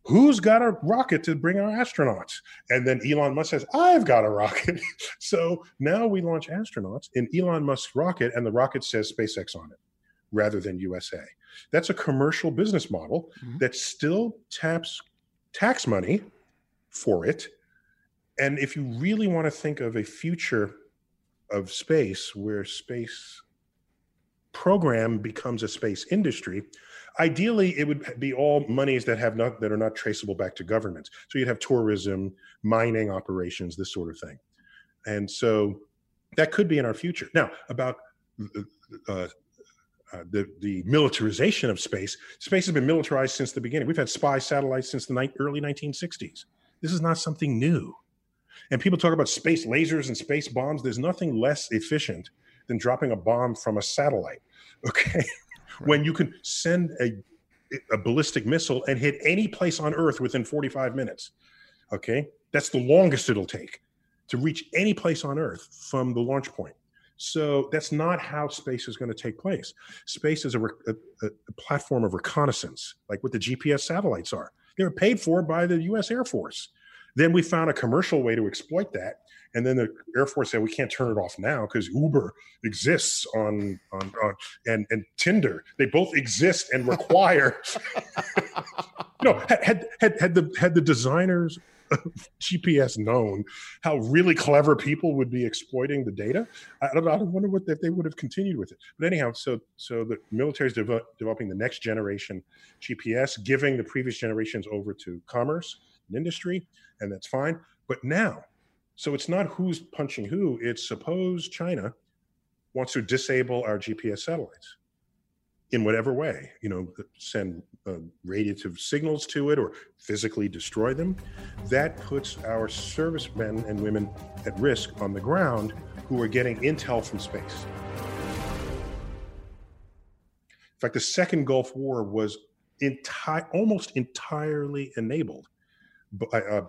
Who's got a rocket to bring our astronauts? And then Elon Musk says, I've got a rocket. So now we launch astronauts in Elon Musk's rocket, and the rocket says SpaceX on it rather than USA. That's a commercial business model that still taps tax money for it. And if you really want to think of a future of space where space program becomes a space industry, ideally it would be all monies that are not traceable back to governments. So you'd have tourism, mining operations, this sort of thing. And so that could be in our future. Now, about the militarization of space, space has been militarized since the beginning. We've had spy satellites since the early 1960s. This is not something new. And people talk about space lasers and space bombs. There's nothing less efficient than dropping a bomb from a satellite, okay? Right. When you can send a ballistic missile and hit any place on Earth within 45 minutes, okay? That's the longest it'll take to reach any place on Earth from the launch point. So that's not how space is gonna take place. Space is a platform of reconnaissance, like what the GPS satellites are. They were paid for by the US Air Force. Then we found a commercial way to exploit that. And then the Air Force said, we can't turn it off now because Uber exists on and Tinder. They both exist and require. No, had the designers of GPS known how really clever people would be exploiting the data, I wonder if they would have continued with it. But anyhow, so the military is developing the next generation GPS, giving the previous generations over to commerce and industry, and that's fine. But now, so it's not who's punching who, it's suppose China wants to disable our GPS satellites in whatever way, send radiative signals to it or physically destroy them. That puts our servicemen and women at risk on the ground who are getting intel from space. In fact, the second Gulf War was almost entirely enabled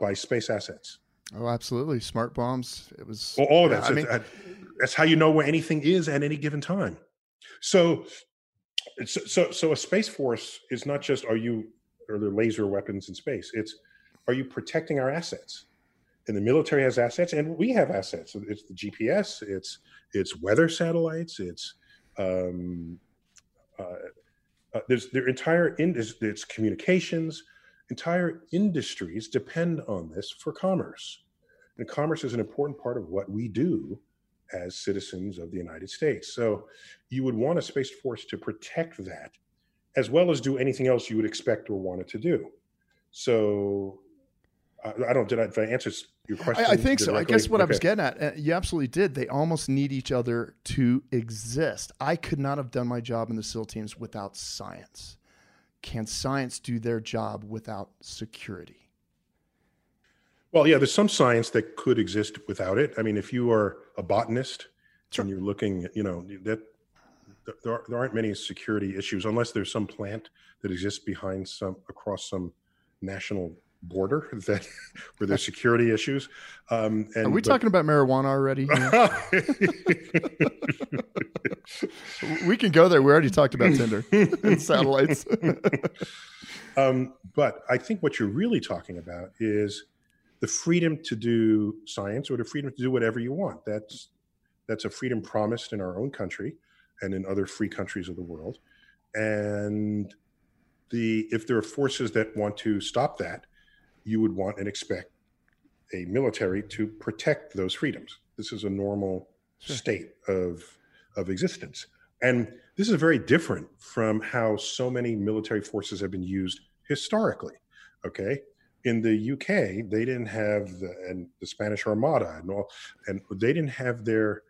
by space assets. Oh, absolutely. Smart bombs. It was all of that. That's how you know where anything is at any given time. So a space force is not just, are there laser weapons in space? It's, are you protecting our assets? And the military has assets, and we have assets. It's the GPS, it's weather satellites, it's communications. Entire industries depend on this for commerce. And commerce is an important part of what we do as citizens of the United States. So you would want a space force to protect that, as well as do anything else you would expect or want it to do. So did I answer your question? I think so. I guess what I was getting at, you absolutely did. They almost need each other to exist. I could not have done my job in the SEAL teams without science. Can science do their job without security? Well, yeah, there's some science that could exist without it. I mean, if you are a botanist, sure, and you're looking, there aren't many security issues unless there's some plant that exists across some national border that where there's security issues. Are we talking about marijuana already? We can go there. We already talked about Tinder and satellites. But I think what you're really talking about is the freedom to do science, or the freedom to do whatever you want. That's a freedom promised in our own country and in other free countries of the world. And if there are forces that want to stop that, you would want and expect a military to protect those freedoms. This is a normal state of existence. And this is very different from how so many military forces have been used historically, okay? In the UK, they didn't have the Spanish Armada and they didn't have their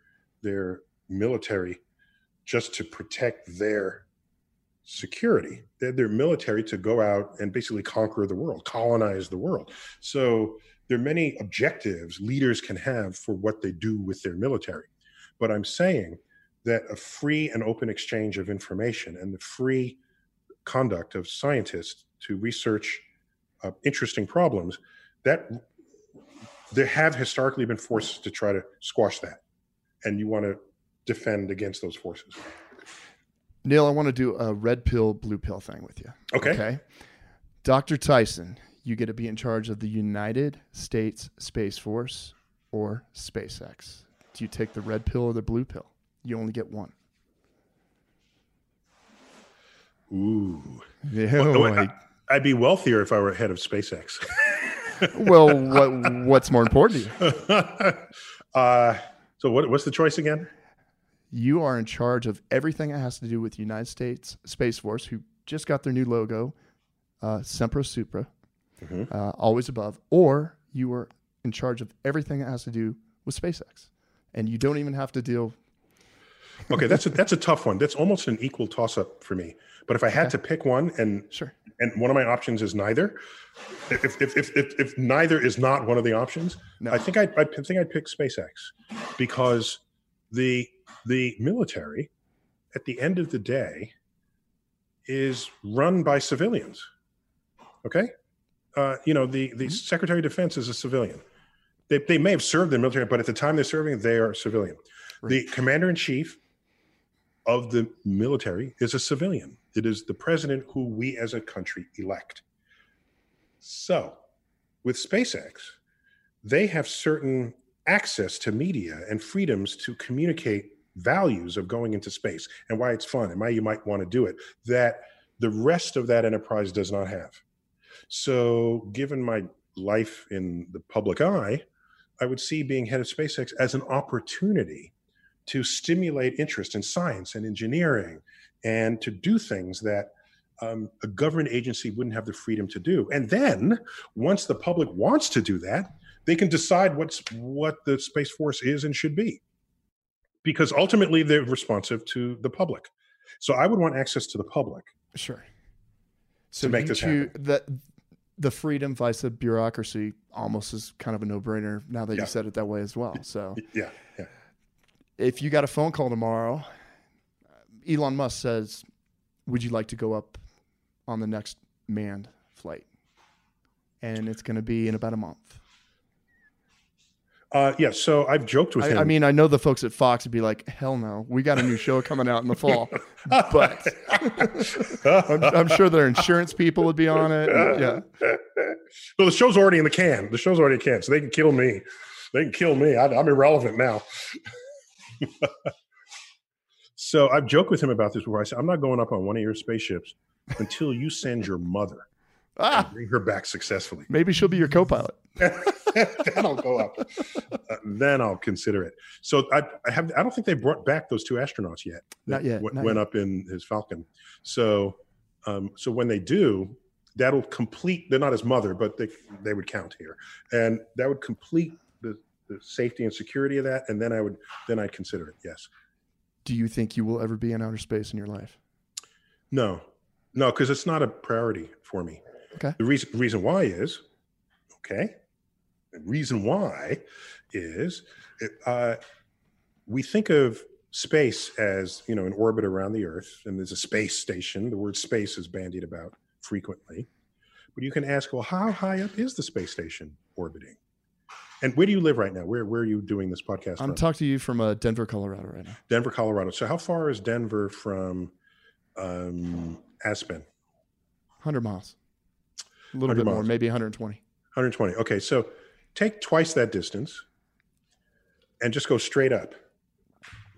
military just to protect their security. They had their military to go out and basically conquer the world, colonize the world. So there are many objectives leaders can have for what they do with their military. But I'm saying that a free and open exchange of information and the free conduct of scientists to research interesting problems, that there have historically been forces to try to squash that. And you want to defend against those forces. Neil, I want to do a red pill, blue pill thing with you. Okay. Dr. Tyson, you get to be in charge of the United States Space Force or SpaceX. Do you take the red pill or the blue pill? You only get one. Ooh. Yeah, I'd be wealthier if I were head of SpaceX. Well, what's more important to you? So what's the choice again? You are in charge of everything that has to do with the United States Space Force, who just got their new logo, Semper Supra, always above, or you are in charge of everything that has to do with SpaceX. And you don't even have to deal... Okay, that's a tough one. That's almost an equal toss-up for me. But if I had to pick one, and one of my options is neither, if neither is not one of the options, I think I'd pick SpaceX, because the military, at the end of the day, is run by civilians. Okay, the Secretary of Defense is a civilian. They may have served in the military, but at the time they're serving, they are a civilian. Right. The Commander in Chief of the military is a civilian. It is the president who we as a country elect. So, with SpaceX, they have certain access to media and freedoms to communicate values of going into space and why it's fun and why you might want to do it that the rest of that enterprise does not have. So given my life in the public eye, I would see being head of SpaceX as an opportunity to stimulate interest in science and engineering and to do things that a government agency wouldn't have the freedom to do. And then once the public wants to do that, they can decide what the Space Force is and should be, because ultimately they're responsive to the public. So I would want access to the public. Sure. So to make this happen. The freedom vice bureaucracy almost is kind of a no-brainer now that you said it that way as well. So yeah. if you got a phone call tomorrow, Elon Musk says, would you like to go up on the next manned flight? And it's going to be in about a month. Yeah, so I've joked with him. I mean, I know the folks at Fox would be like, hell no, we got a new show coming out in the fall. But I'm sure their insurance people would be on it. Yeah. Well, the show's already in the can. The show's already in the can, so they can kill me. They can kill me. I'm irrelevant now. So I've joked with him about this before. I said, I'm not going up on one of your spaceships until you send your mother. Ah, bring her back successfully. Maybe she'll be your co-pilot. Then I'll go up. Then I'll consider it. So I don't think they brought back those two astronauts yet. Not yet. Went up in his Falcon. So, so when they do, that'll complete. They're not his mother, but they would count here, and that would complete the safety and security of that. And then I'd consider it. Yes. Do you think you will ever be in outer space in your life? No, because it's not a priority for me. Okay. The reason why is, we think of space as, you know, an orbit around the Earth, and there's a space station. The word space is bandied about frequently. But you can ask, well, how high up is the space station orbiting? And where do you live right now? Where are you doing this podcast from? I'm talking to you from Denver, Colorado right now. Denver, Colorado. So how far is Denver from Aspen? 100 miles. A little bit more, maybe 120. 120. Okay, so take twice that distance and just go straight up.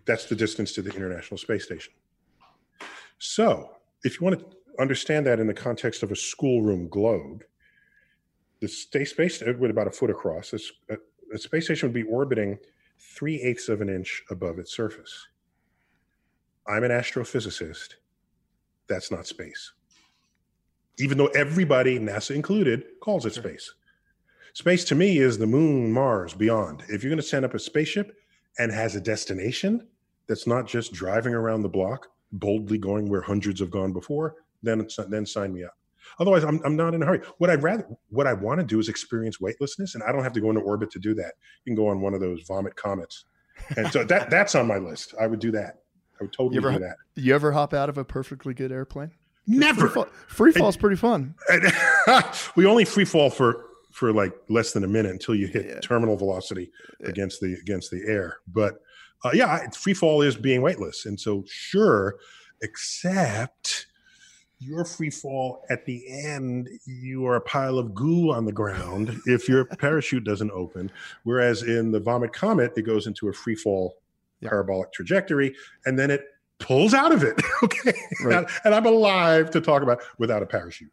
That's the distance to the International Space Station. So if you want to understand that in the context of a schoolroom globe, the space station would about a foot across. The space station would be orbiting 3/8 of an inch above its surface. I'm an astrophysicist. That's not space. Even though everybody, NASA included, calls it space. Space to me is the moon, Mars, beyond. If you're going to send up a spaceship and has a destination that's not just driving around the block, boldly going where hundreds have gone before, then sign me up. Otherwise, I'm not in a hurry. What I want to do is experience weightlessness, and I don't have to go into orbit to do that. You can go on one of those vomit comets. And so that's on my list. I would do that. I would totally do that. You ever hop out of a perfectly good airplane? Never. Free fall is pretty fun. We only free fall for like less than a minute until you hit terminal velocity against the air. But free fall is being weightless. And so sure, except your free fall at the end, you are a pile of goo on the ground if your parachute doesn't open. Whereas in the vomit comet, it goes into a free fall parabolic trajectory, and then it pulls out of it. Okay. Right. And I'm alive to talk about without a parachute.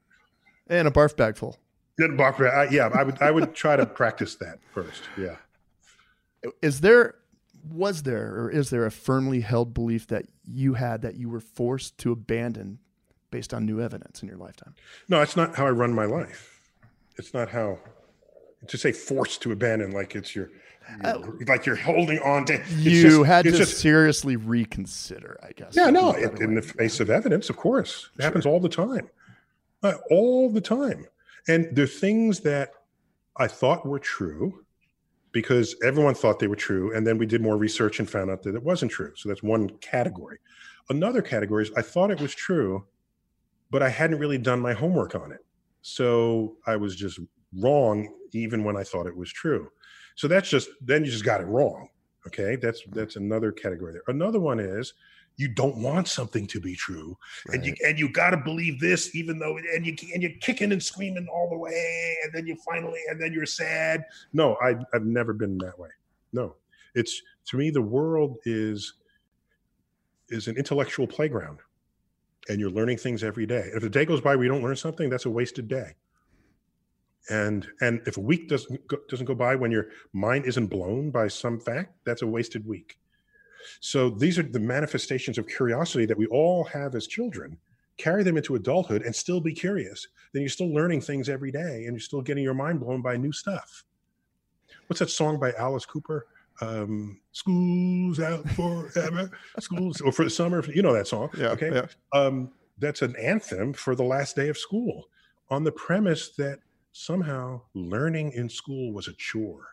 And a barf bag full. I would try to practice that first. Yeah. Is there a firmly held belief that you had that you were forced to abandon based on new evidence in your lifetime? No, it's not how I run my life. It's not how to say forced to abandon, like it's your like you're holding on to. You had to seriously reconsider, I guess. Yeah, no, in the face of evidence, of course. It happens all the time. All the time. And there are things that I thought were true because everyone thought they were true, and then we did more research and found out that it wasn't true. So that's one category. Another category is I thought it was true, but I hadn't really done my homework on it. So I was just wrong even when I thought it was true. So that's just, then you just got it wrong. Okay. That's another category there. Another one is you don't want something to be true. Right. And you got to believe this, even though, and you're kicking and screaming all the way. And then you finally, and then you're sad. No, I've never been that way. No, it's to me, the world is an intellectual playground, and you're learning things every day. If a day goes by where you don't learn something, that's a wasted day. And if a week doesn't go by when your mind isn't blown by some fact, that's a wasted week. So these are the manifestations of curiosity that we all have as children. Carry them into adulthood and still be curious. Then you're still learning things every day, and you're still getting your mind blown by new stuff. What's that song by Alice Cooper? School's out forever. School's or for the summer. You know that song. Yeah, okay. Yeah. That's an anthem for the last day of school on the premise that somehow learning in school was a chore.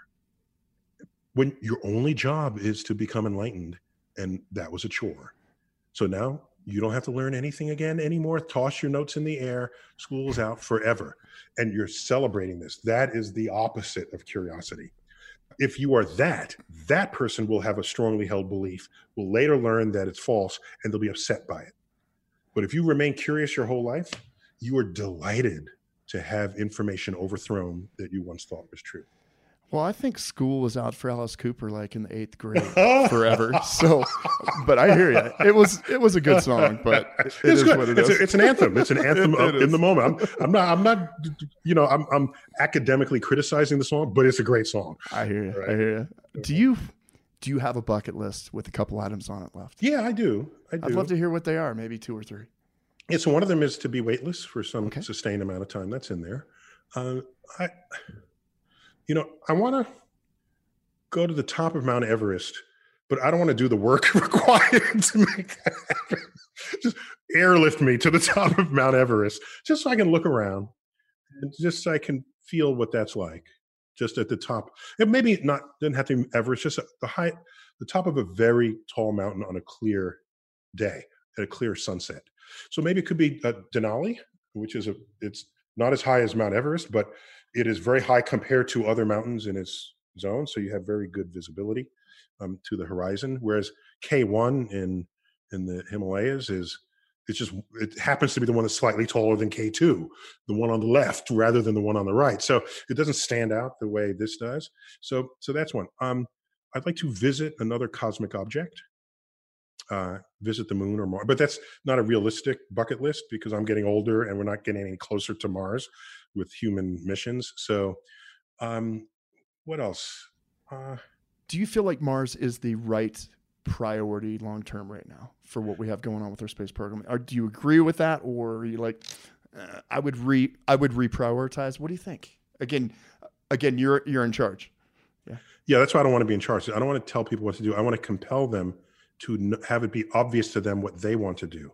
when your only job is to become enlightened, and that was a chore. So now you don't have to learn anything again anymore. Toss your notes in the air. School's out forever. And you're celebrating this. That is the opposite of curiosity. If you are that, that person will have a strongly held belief, will later learn that it's false, and they'll be upset by it. But if you remain curious your whole life, you are delighted to have information overthrown that you once thought was true. Well, I think school was out for Alice Cooper like in the 8th grade forever. So, but I hear you. It was a good song, but it is what it is. It's an anthem. It's an anthem in the moment. I'm not. You know, I'm academically criticizing the song, but it's a great song. I hear you. Right? I hear you. Do you have a bucket list with a couple items on it left? Yeah, I do. I'd love to hear what they are. Maybe 2 or 3. Yeah. So one of them is to be weightless for some sustained amount of time. That's in there. You know, I want to go to the top of Mount Everest, but I don't want to do the work required to make that happen. Just airlift me to the top of Mount Everest, just so I can look around and just so I can feel what that's like. Just at the top, and maybe doesn't have to be Everest, just the top of a very tall mountain on a clear day at a clear sunset. So maybe it could be Denali, which is it's not as high as Mount Everest, but it is very high compared to other mountains in its zone, so you have very good visibility to the horizon. Whereas K1 in the Himalayas it happens to be the one that's slightly taller than K2, the one on the left rather than the one on the right. So it doesn't stand out the way this does. So that's one. I'd like to visit another cosmic object, visit the moon or Mars, but that's not a realistic bucket list because I'm getting older and we're not getting any closer to Mars with human missions. So what else? Do you feel like Mars is the right priority long-term right now for what we have going on with our space program? Or do you agree with that? Or are you like, I would reprioritize? What do you think? Again, you're in charge. Yeah. That's why I don't want to be in charge. I don't want to tell people what to do. I want to compel them to have it be obvious to them what they want to do.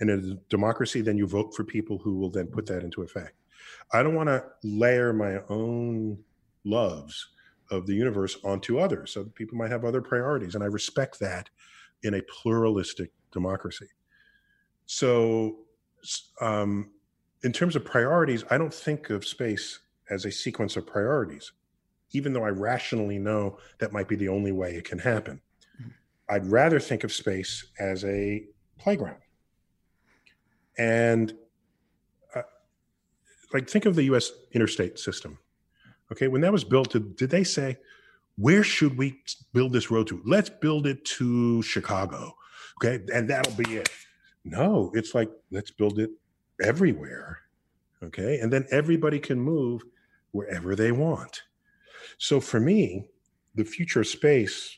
And in a democracy, then you vote for people who will then put that into effect. I don't want to layer my own loves of the universe onto others. So people might have other priorities, and I respect that in a pluralistic democracy. So in terms of priorities, I don't think of space as a sequence of priorities, even though I rationally know that might be the only way it can happen. I'd rather think of space as a playground. And think of the U.S. interstate system. Okay, when that was built, did they say, where should we build this road to? Let's build it to Chicago, okay? And that'll be it. No, it's like, let's build it everywhere, okay? And then everybody can move wherever they want. So for me, the future of space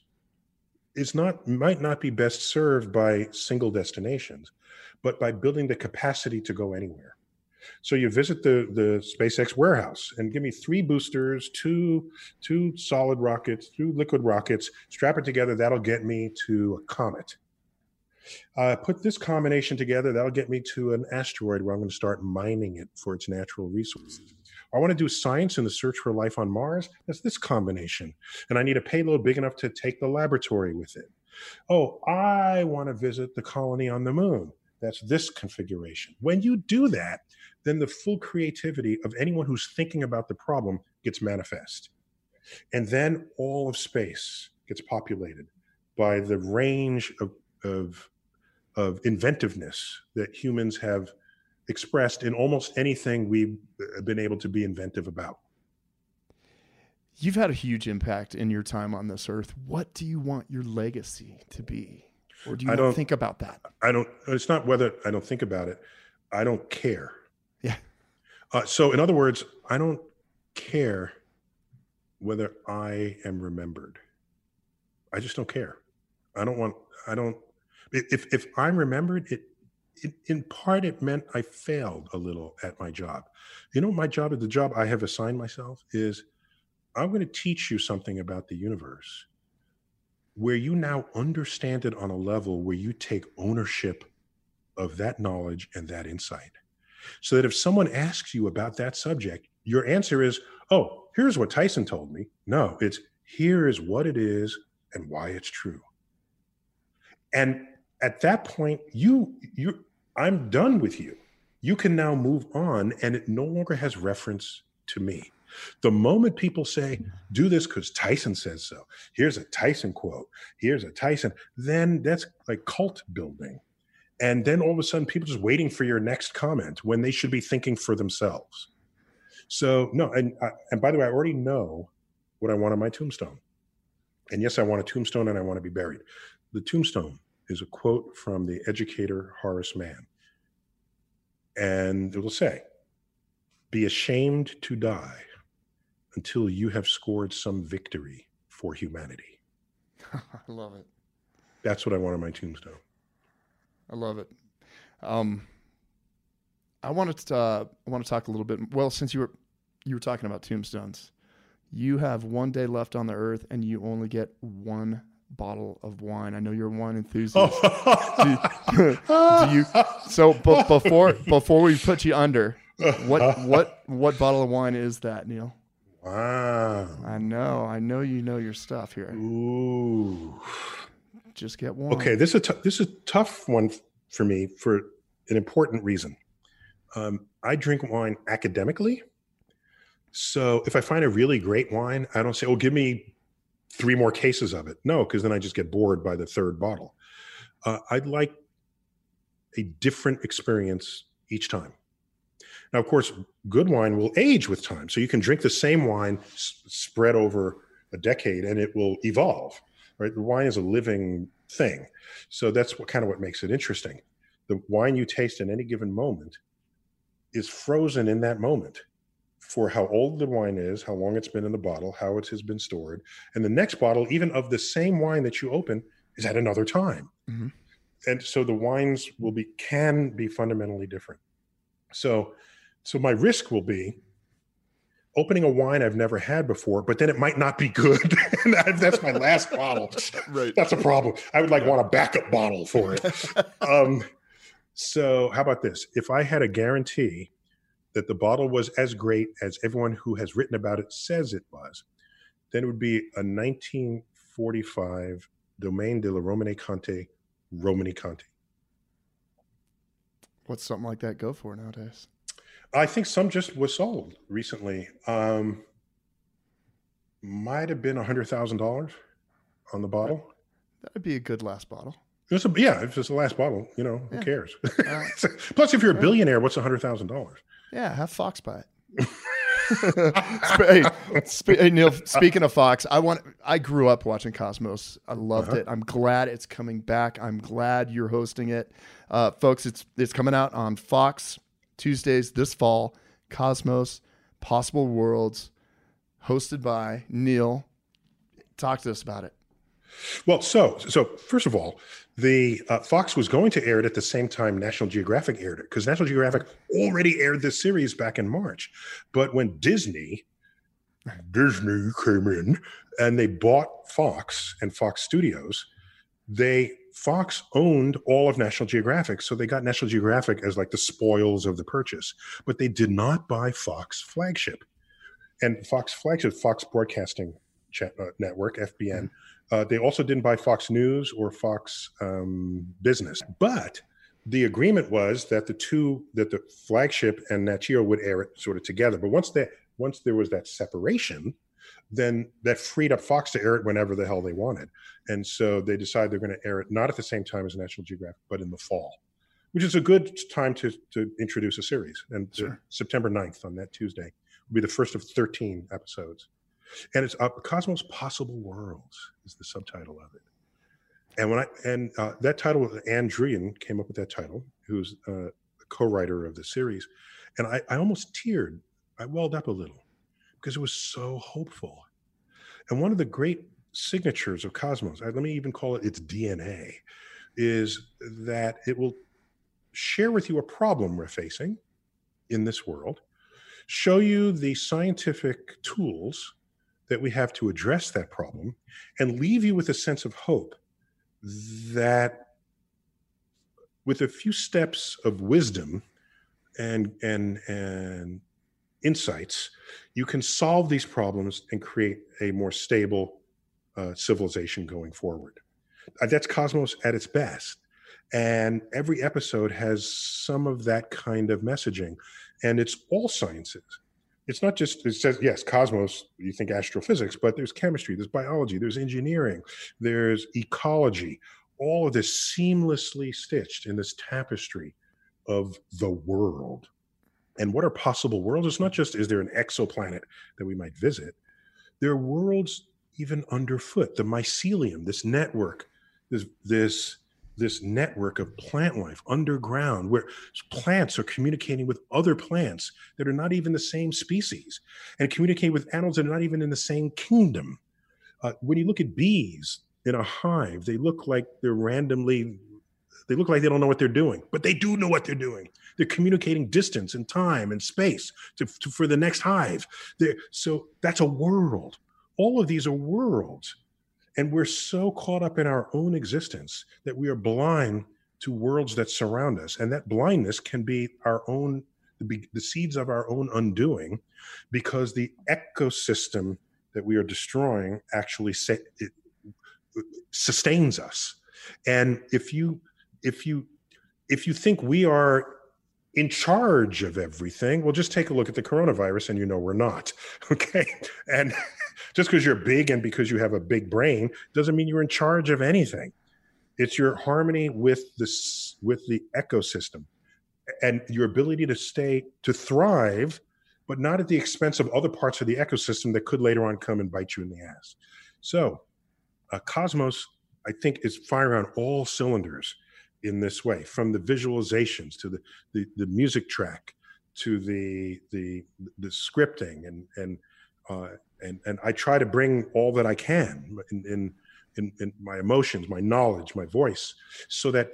might not be best served by single destinations, but by building the capacity to go anywhere. So you visit the SpaceX warehouse and give me 3 boosters, 2 solid rockets, 2 liquid rockets, strap it together, that'll get me to a comet. Put this combination together, that'll get me to an asteroid where I'm going to start mining it for its natural resources. I want to do science in the search for life on Mars. That's this combination. And I need a payload big enough to take the laboratory with it. Oh, I want to visit the colony on the moon. That's this configuration. When you do that, then the full creativity of anyone who's thinking about the problem gets manifest. And then all of space gets populated by the range of inventiveness that humans have expressed in almost anything we've been able to be inventive about. You've had a huge impact in your time on this earth. What do you want your legacy to be? Or do you not think about that? It's not whether I don't think about it. I don't care. Yeah. So in other words, I don't care whether I am remembered. I just don't care. If I'm remembered, in part, it meant I failed a little at my job. You know, my job at the job I have assigned myself is I'm going to teach you something about the universe where you now understand it on a level where you take ownership of that knowledge and that insight. So that if someone asks you about that subject, your answer is, oh, here's what Tyson told me. No, it's Here is what it is and why it's true. And at that point, I'm done with you. You can now move on, and it no longer has reference to me. The moment people say, do this because Tyson says so, here's a Tyson quote, here's a Tyson, then that's like cult building. And then all of a sudden, people just waiting for your next comment when they should be thinking for themselves. So no, and by the way, I already know what I want on my tombstone. And yes, I want a tombstone and I want to be buried. The tombstone is a quote from the educator Horace Mann. And it will say, be ashamed to die until you have scored some victory for humanity. I love it. That's what I want on my tombstone. I love it. I want to talk a little bit. Well, since you were talking about tombstones, you have one day left on the earth and you only get one bottle of wine. I know you're a wine enthusiast. Before we put you under, what bottle of wine is that, Neil? Wow. I know you know your stuff here. Ooh. Just get one. Okay, this is a tough one for me for an important reason. I drink wine academically. So if I find a really great wine, I don't say, oh, give me 3 more cases of it. No, because then I just get bored by the 3rd bottle. I'd like a different experience each time. Now, of course, good wine will age with time. So you can drink the same wine spread over a decade and it will evolve, right? The wine is a living thing. So that's what makes it interesting. The wine you taste in any given moment is frozen in that moment for how old the wine is, how long it's been in the bottle, how it has been stored. And the next bottle, even of the same wine that you open, is at another time. Mm-hmm. And so the wines can be fundamentally different. So my risk will be opening a wine I've never had before, but then it might not be good. And that's my last bottle. Right. That's a problem. I would want a backup bottle for it. So how about this? If I had a guarantee that the bottle was as great as everyone who has written about it says it was, then it would be a 1945 Domaine de la Romanée Conti. What's something like that go for nowadays? I think some just was sold recently. Might have been $100,000 on the bottle. That'd be a good last bottle. If it's the last bottle, who cares? Plus, if you're a billionaire, what's $100,000? Yeah, have Fox buy it. Hey, Neil, speaking of Fox, I grew up watching Cosmos. I loved it. I'm glad it's coming back. I'm glad you're hosting it. Folks, it's coming out on Fox Tuesdays this fall. Cosmos, Possible Worlds, hosted by Neil. Talk to us about it. Well, so first of all, the Fox was going to air it at the same time National Geographic aired it, because National Geographic already aired this series back in March. But when Disney came in and they bought Fox and Fox Studios, Fox owned all of National Geographic. So they got National Geographic as the spoils of the purchase, but they did not buy Fox flagship. And Fox flagship, Fox Broadcasting Network, FBN, they also didn't buy Fox News or Fox Business, but the agreement was that the flagship and Nat Geo would air it sort of together. But once there was that separation, then that freed up Fox to air it whenever the hell they wanted. And so they decided they're going to air it not at the same time as National Geographic, but in the fall, which is a good time to introduce a series. And sure. September 9th on that Tuesday will be the first of 13 episodes. And it's Cosmos Possible Worlds is the subtitle of it. And that title, Ann Druyan came up with that title, who's a co-writer of the series. And I almost teared. I welled up a little because it was so hopeful. And one of the great signatures of Cosmos, let me even call it its DNA, is that it will share with you a problem we're facing in this world, show you the scientific tools that we have to address that problem, and leave you with a sense of hope that with a few steps of wisdom and insights, you can solve these problems and create a more stable civilization going forward. That's Cosmos at its best. And every episode has some of that kind of messaging. And it's all sciences. It's not just, it says, yes, Cosmos, you think astrophysics, but there's chemistry, there's biology, there's engineering, there's ecology. All of this seamlessly stitched in this tapestry of the world. And what are possible worlds? It's not just, is there an exoplanet that we might visit? There are worlds even underfoot, the mycelium, this network, this network of plant life underground, where plants are communicating with other plants that are not even the same species, and communicate with animals that are not even in the same kingdom. When you look at bees in a hive, they look like they look like they don't know what they're doing, but they do know what they're doing. They're communicating distance and time and space for the next hive. So that's a world. All of these are worlds. And we're so caught up in our own existence that we are blind to worlds that surround us. And that blindness can be the seeds of our own undoing, because the ecosystem that we are destroying actually sustains us. And if you think we are in charge of everything, well, just take a look at the coronavirus and you know we're not, okay? And just because you're big and because you have a big brain doesn't mean you're in charge of anything. It's your harmony with the ecosystem and your ability to thrive, but not at the expense of other parts of the ecosystem that could later on come and bite you in the ass. So Cosmos, I think, is firing on all cylinders in this way, from the visualizations to the music track to the scripting and I try to bring all that I can in my emotions, my knowledge, my voice, so that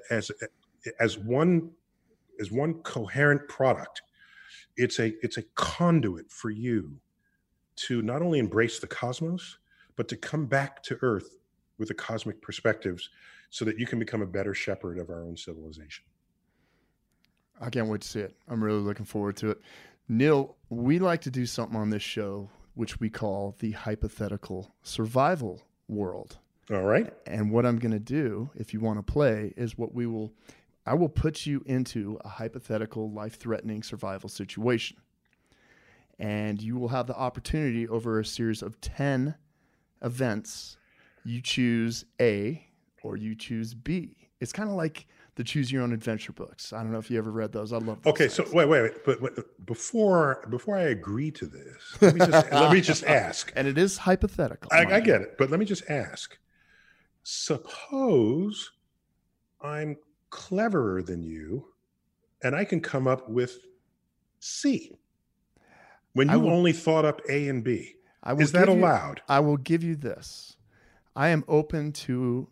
as one coherent product, it's a conduit for you to not only embrace the cosmos, but to come back to Earth with the cosmic perspectives, so that you can become a better shepherd of our own civilization. I can't wait to see it. I'm really looking forward to it. Neil, we like to do something on this show which we call the hypothetical survival world. All right. And what I'm going to do, if you want to play, is I will put you into a hypothetical life-threatening survival situation. And you will have the opportunity over a series of 10 events. You choose A or you choose B. It's kind of like the choose your own adventure books. I don't know if you ever read those. I love those. Okay, so wait. But before I agree to this, let me just ask. And it is hypothetical. I get it, but let me just ask. Suppose I'm cleverer than you and I can come up with C when you only thought up A and B. Is that allowed? I will give you this. I am open to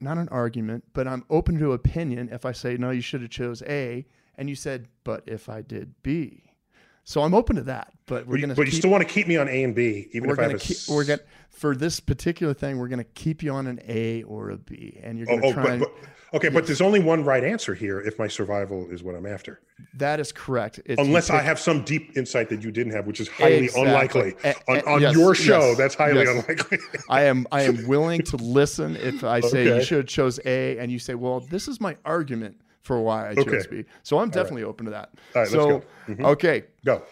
not an argument, but I'm open to opinion if I say, no, you should have chose A, and you said, but if I did B. So I'm open to that, but you still want to keep me on A and B, even if I have for this particular thing, we're going to keep you on an A or a B, and you're going to try. But there's only one right answer here if my survival is what I'm after. That is correct. Unless I have some deep insight that you didn't have, which is highly unlikely. Your show, that's highly unlikely. I am willing to listen if I say you should have chose A, and you say, well, this is my argument for why I chose B. So I'm definitely open to that. All right, so, let's go. Mm-hmm. Okay. Go.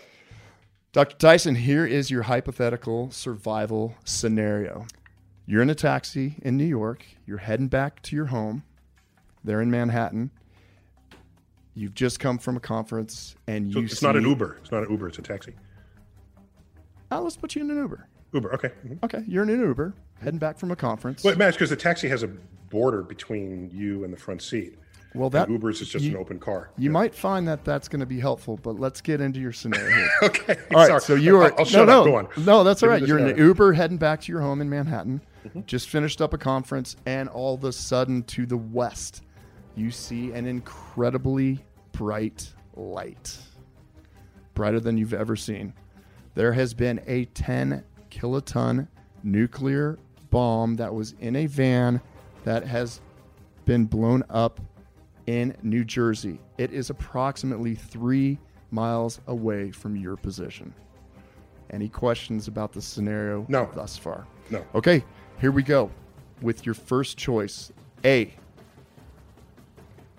Dr. Tyson, here is your hypothetical survival scenario. You're in a taxi in New York. You're heading back to your home. They're in Manhattan. You've just come from a conference and it's not an Uber. It's not an Uber. It's a taxi. Now let's put you in an Uber. Uber, okay. Mm-hmm. Okay, you're in an Uber heading back from a conference. Well, it matters because the taxi has a border between you and the front seat. Well, Uber's is just an open car. You might find that's going to be helpful, but let's get into your scenario here. Okay. All right. Sorry. So you are. I'll shut up. Go on. No, that's all right. You're in an Uber heading back to your home in Manhattan. Mm-hmm. Just finished up a conference, and all of a sudden, to the west, you see an incredibly bright light, brighter than you've ever seen. There has been a 10-kiloton nuclear bomb that was in a van that has been blown up in New Jersey. It is approximately 3 miles away from your position. Any questions about the scenario thus far? No. Okay, here we go with your first choice. A,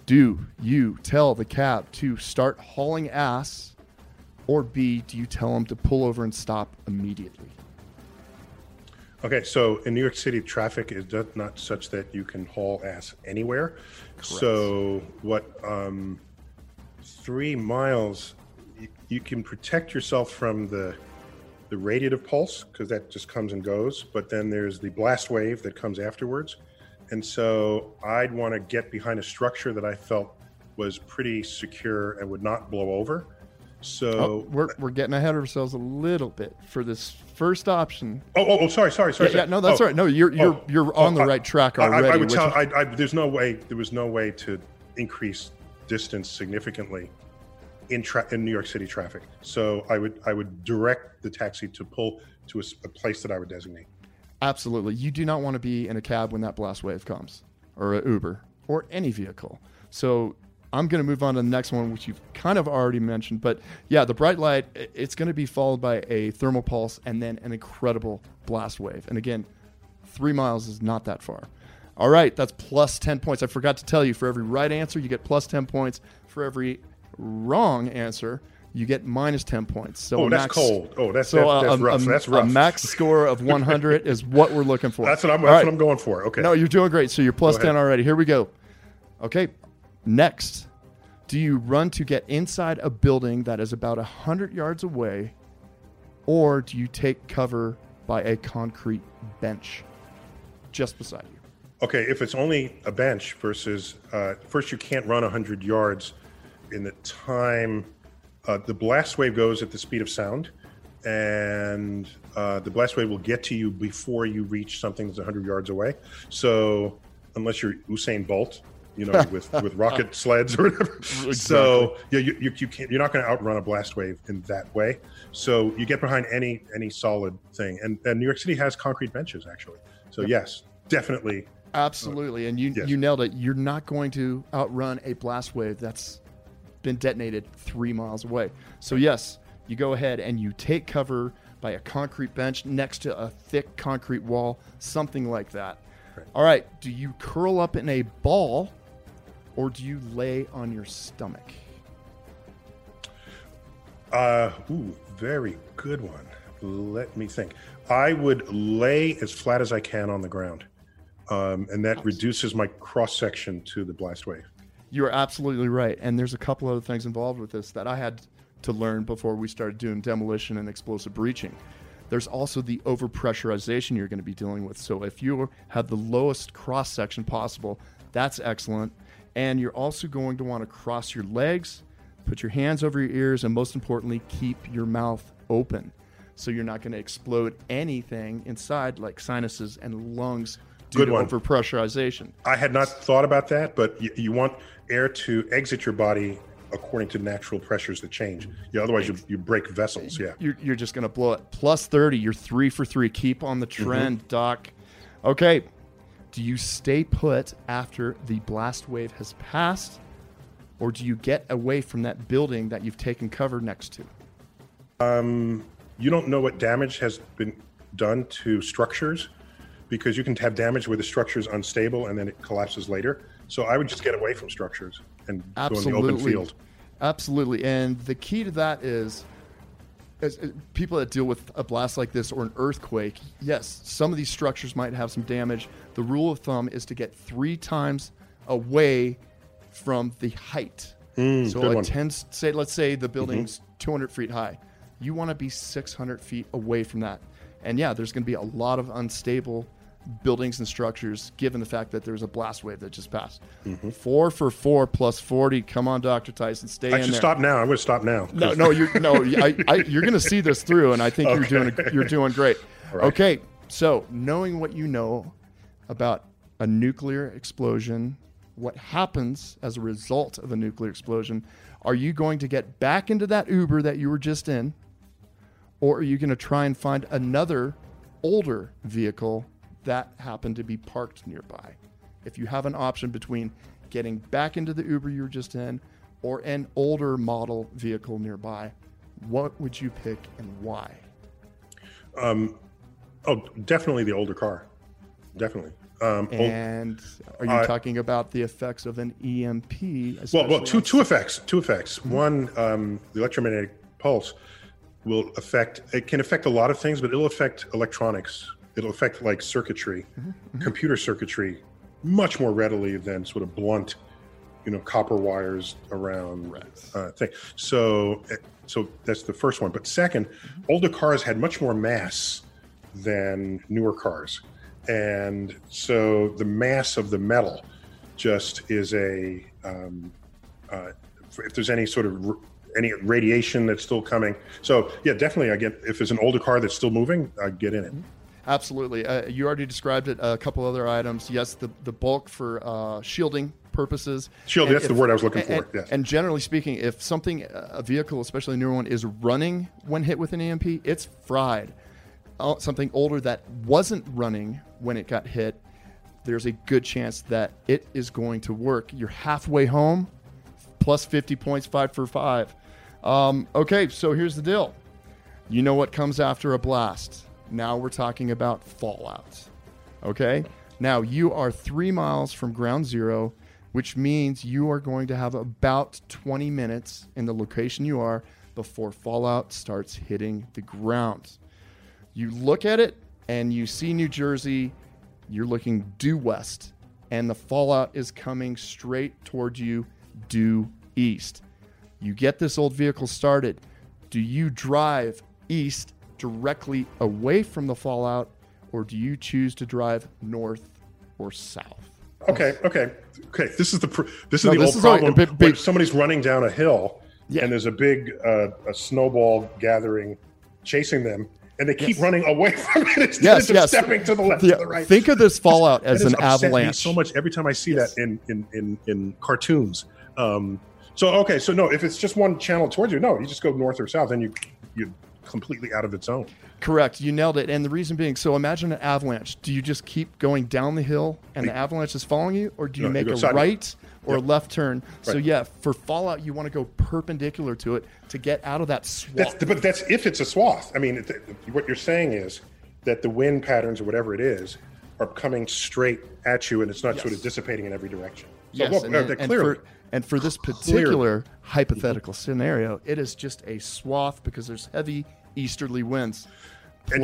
do you tell the cab to start hauling ass, or B, do you tell him to pull over and stop immediately? Okay, so in New York City, traffic is not such that you can haul ass anywhere. Correct. So what, 3 miles, you can protect yourself from the radiative pulse, because that just comes and goes, but then there's the blast wave that comes afterwards. And so I'd want to get behind a structure that I felt was pretty secure and would not blow over. So we're getting ahead of ourselves a little bit for this first option. Sorry. Yeah, no, that's all right. No, you're on the right track already. I would tell. There's no way. There was no way to increase distance significantly in New York City traffic. So I would direct the taxi to pull to a place that I would designate. Absolutely. You do not want to be in a cab when that blast wave comes, or an Uber, or any vehicle. So I'm going to move on to the next one, which you've kind of already mentioned. But yeah, the bright light, it's going to be followed by a thermal pulse and then an incredible blast wave. And again, 3 miles is not that far. All right, that's plus 10 points. I forgot to tell you, for every right answer, you get plus 10 points. For every wrong answer, you get minus 10 points. So that's rough. A max score of 100 is what we're looking for. That's what I'm going for. Okay. No, you're doing great. So you're plus 10 already. Here we go. Okay. Next, do you run to get inside a building that is about 100 yards away, or do you take cover by a concrete bench just beside you? Okay. If it's only a bench versus, first, you can't run 100 yards in the time. The blast wave goes at the speed of sound, and the blast wave will get to you before you reach something that's 100 yards away. So unless you're Usain Bolt, with rocket sleds or whatever. Exactly. So you can't, you're not going to outrun a blast wave in that way. So you get behind any solid thing. And New York City has concrete benches, actually. So yes, definitely. Absolutely. And you nailed it. You're not going to outrun a blast wave that's been detonated 3 miles away. So yes, you go ahead and you take cover by a concrete bench next to a thick concrete wall, something like that. Right. All right. Do you curl up in a ball, or do you lay on your stomach? Very good one. Let me think. I would lay as flat as I can on the ground, and that reduces my cross section to the blast wave. You are absolutely right. And there's a couple other things involved with this that I had to learn before we started doing demolition and explosive breaching. There's also the overpressurization you're going to be dealing with. So if you have the lowest cross section possible, that's excellent. And you're also going to want to cross your legs, put your hands over your ears, and most importantly, keep your mouth open. So you're not going to explode anything inside, like sinuses and lungs, due to overpressurization. I had not thought about that, but you want air to exit your body according to natural pressures that change. Yeah, otherwise you break vessels. Yeah, you're just going to blow it. Plus 30, you're 3 for 3. Keep on the trend, Doc. Okay, do you stay put after the blast wave has passed, or do you get away from that building that you've taken cover next to? You don't know what damage has been done to structures, because you can have damage where the structure's unstable and then it collapses later. So I would just get away from structures and go in the open field. Absolutely. And the key to that is, as people that deal with a blast like this or an earthquake, yes, some of these structures might have some damage. The rule of thumb is to get 3 times away from the height. Let's say the building's 200 feet high. You want to be 600 feet away from that. And yeah, there's going to be a lot of unstable buildings and structures, given the fact that there's a blast wave that just passed. 4 for 4 plus 40. Come on, Dr. Tyson, stay in there. I should stop now. I'm going to stop now. No, you're going to see this through, and I think you're doing great. Right. Okay, so knowing what you know about a nuclear explosion, what happens as a result of a nuclear explosion, are you going to get back into that Uber that you were just in, or are you going to try and find another older vehicle that happened to be parked nearby? If you have an option between getting back into the Uber you were just in or an older model vehicle nearby, what would you pick and why? Oh, definitely the older car. Definitely. And are you talking about the effects of an EMP? Well, two effects. Mm-hmm. One, the electromagnetic pulse can affect a lot of things, but it'll affect electronics. It'll affect like circuitry, mm-hmm. computer circuitry, much more readily than sort of blunt, copper wires around thing. So that's the first one. But second, mm-hmm. older cars had much more mass than newer cars. And so the mass of the metal just is if there's any sort of any radiation that's still coming. So yeah, definitely if there's an older car that's still moving, I get in it. Absolutely. You already described it. A couple other items. Yes, the bulk for shielding purposes. Shielding, that's the word I was looking for. Yes. And generally speaking, if a vehicle, especially a newer one, is running when hit with an EMP, it's fried. Something older that wasn't running when it got hit, there's a good chance that it is going to work. You're halfway home, plus 50 points, 5 for 5. Okay, so here's the deal. You know what comes after a blast. Now we're talking about fallout. Okay? Now you are 3 miles from ground zero, which means you are going to have about 20 minutes in the location you are before fallout starts hitting the ground. You look at it and you see New Jersey, you're looking due west, and the fallout is coming straight toward you due east. You get this old vehicle started. Do you drive east directly away from the fallout, or do you choose to drive north or south? Okay. This is the old problem. When somebody's running down a hill, yeah. and there's a big a snowball gathering, chasing them. And they keep running away from it instead of stepping to the left or the right. Think of this fallout as an avalanche. Me so much every time I see that in cartoons. So if it's just one channel towards you, you just go north or south, and you're completely out of its own. Correct. You nailed it. And the reason being, so imagine an avalanche. Do you just keep going down the hill and the avalanche is following you, or do you make a right or left turn? Right. So for fallout, you want to go perpendicular to it to get out of that swath. But that's if it's a swath. I mean, what you're saying is that the wind patterns or whatever it is are coming straight at you, and it's not sort of dissipating in every direction. So for this particular hypothetical scenario, it is just a swath because there's heavy easterly winds. And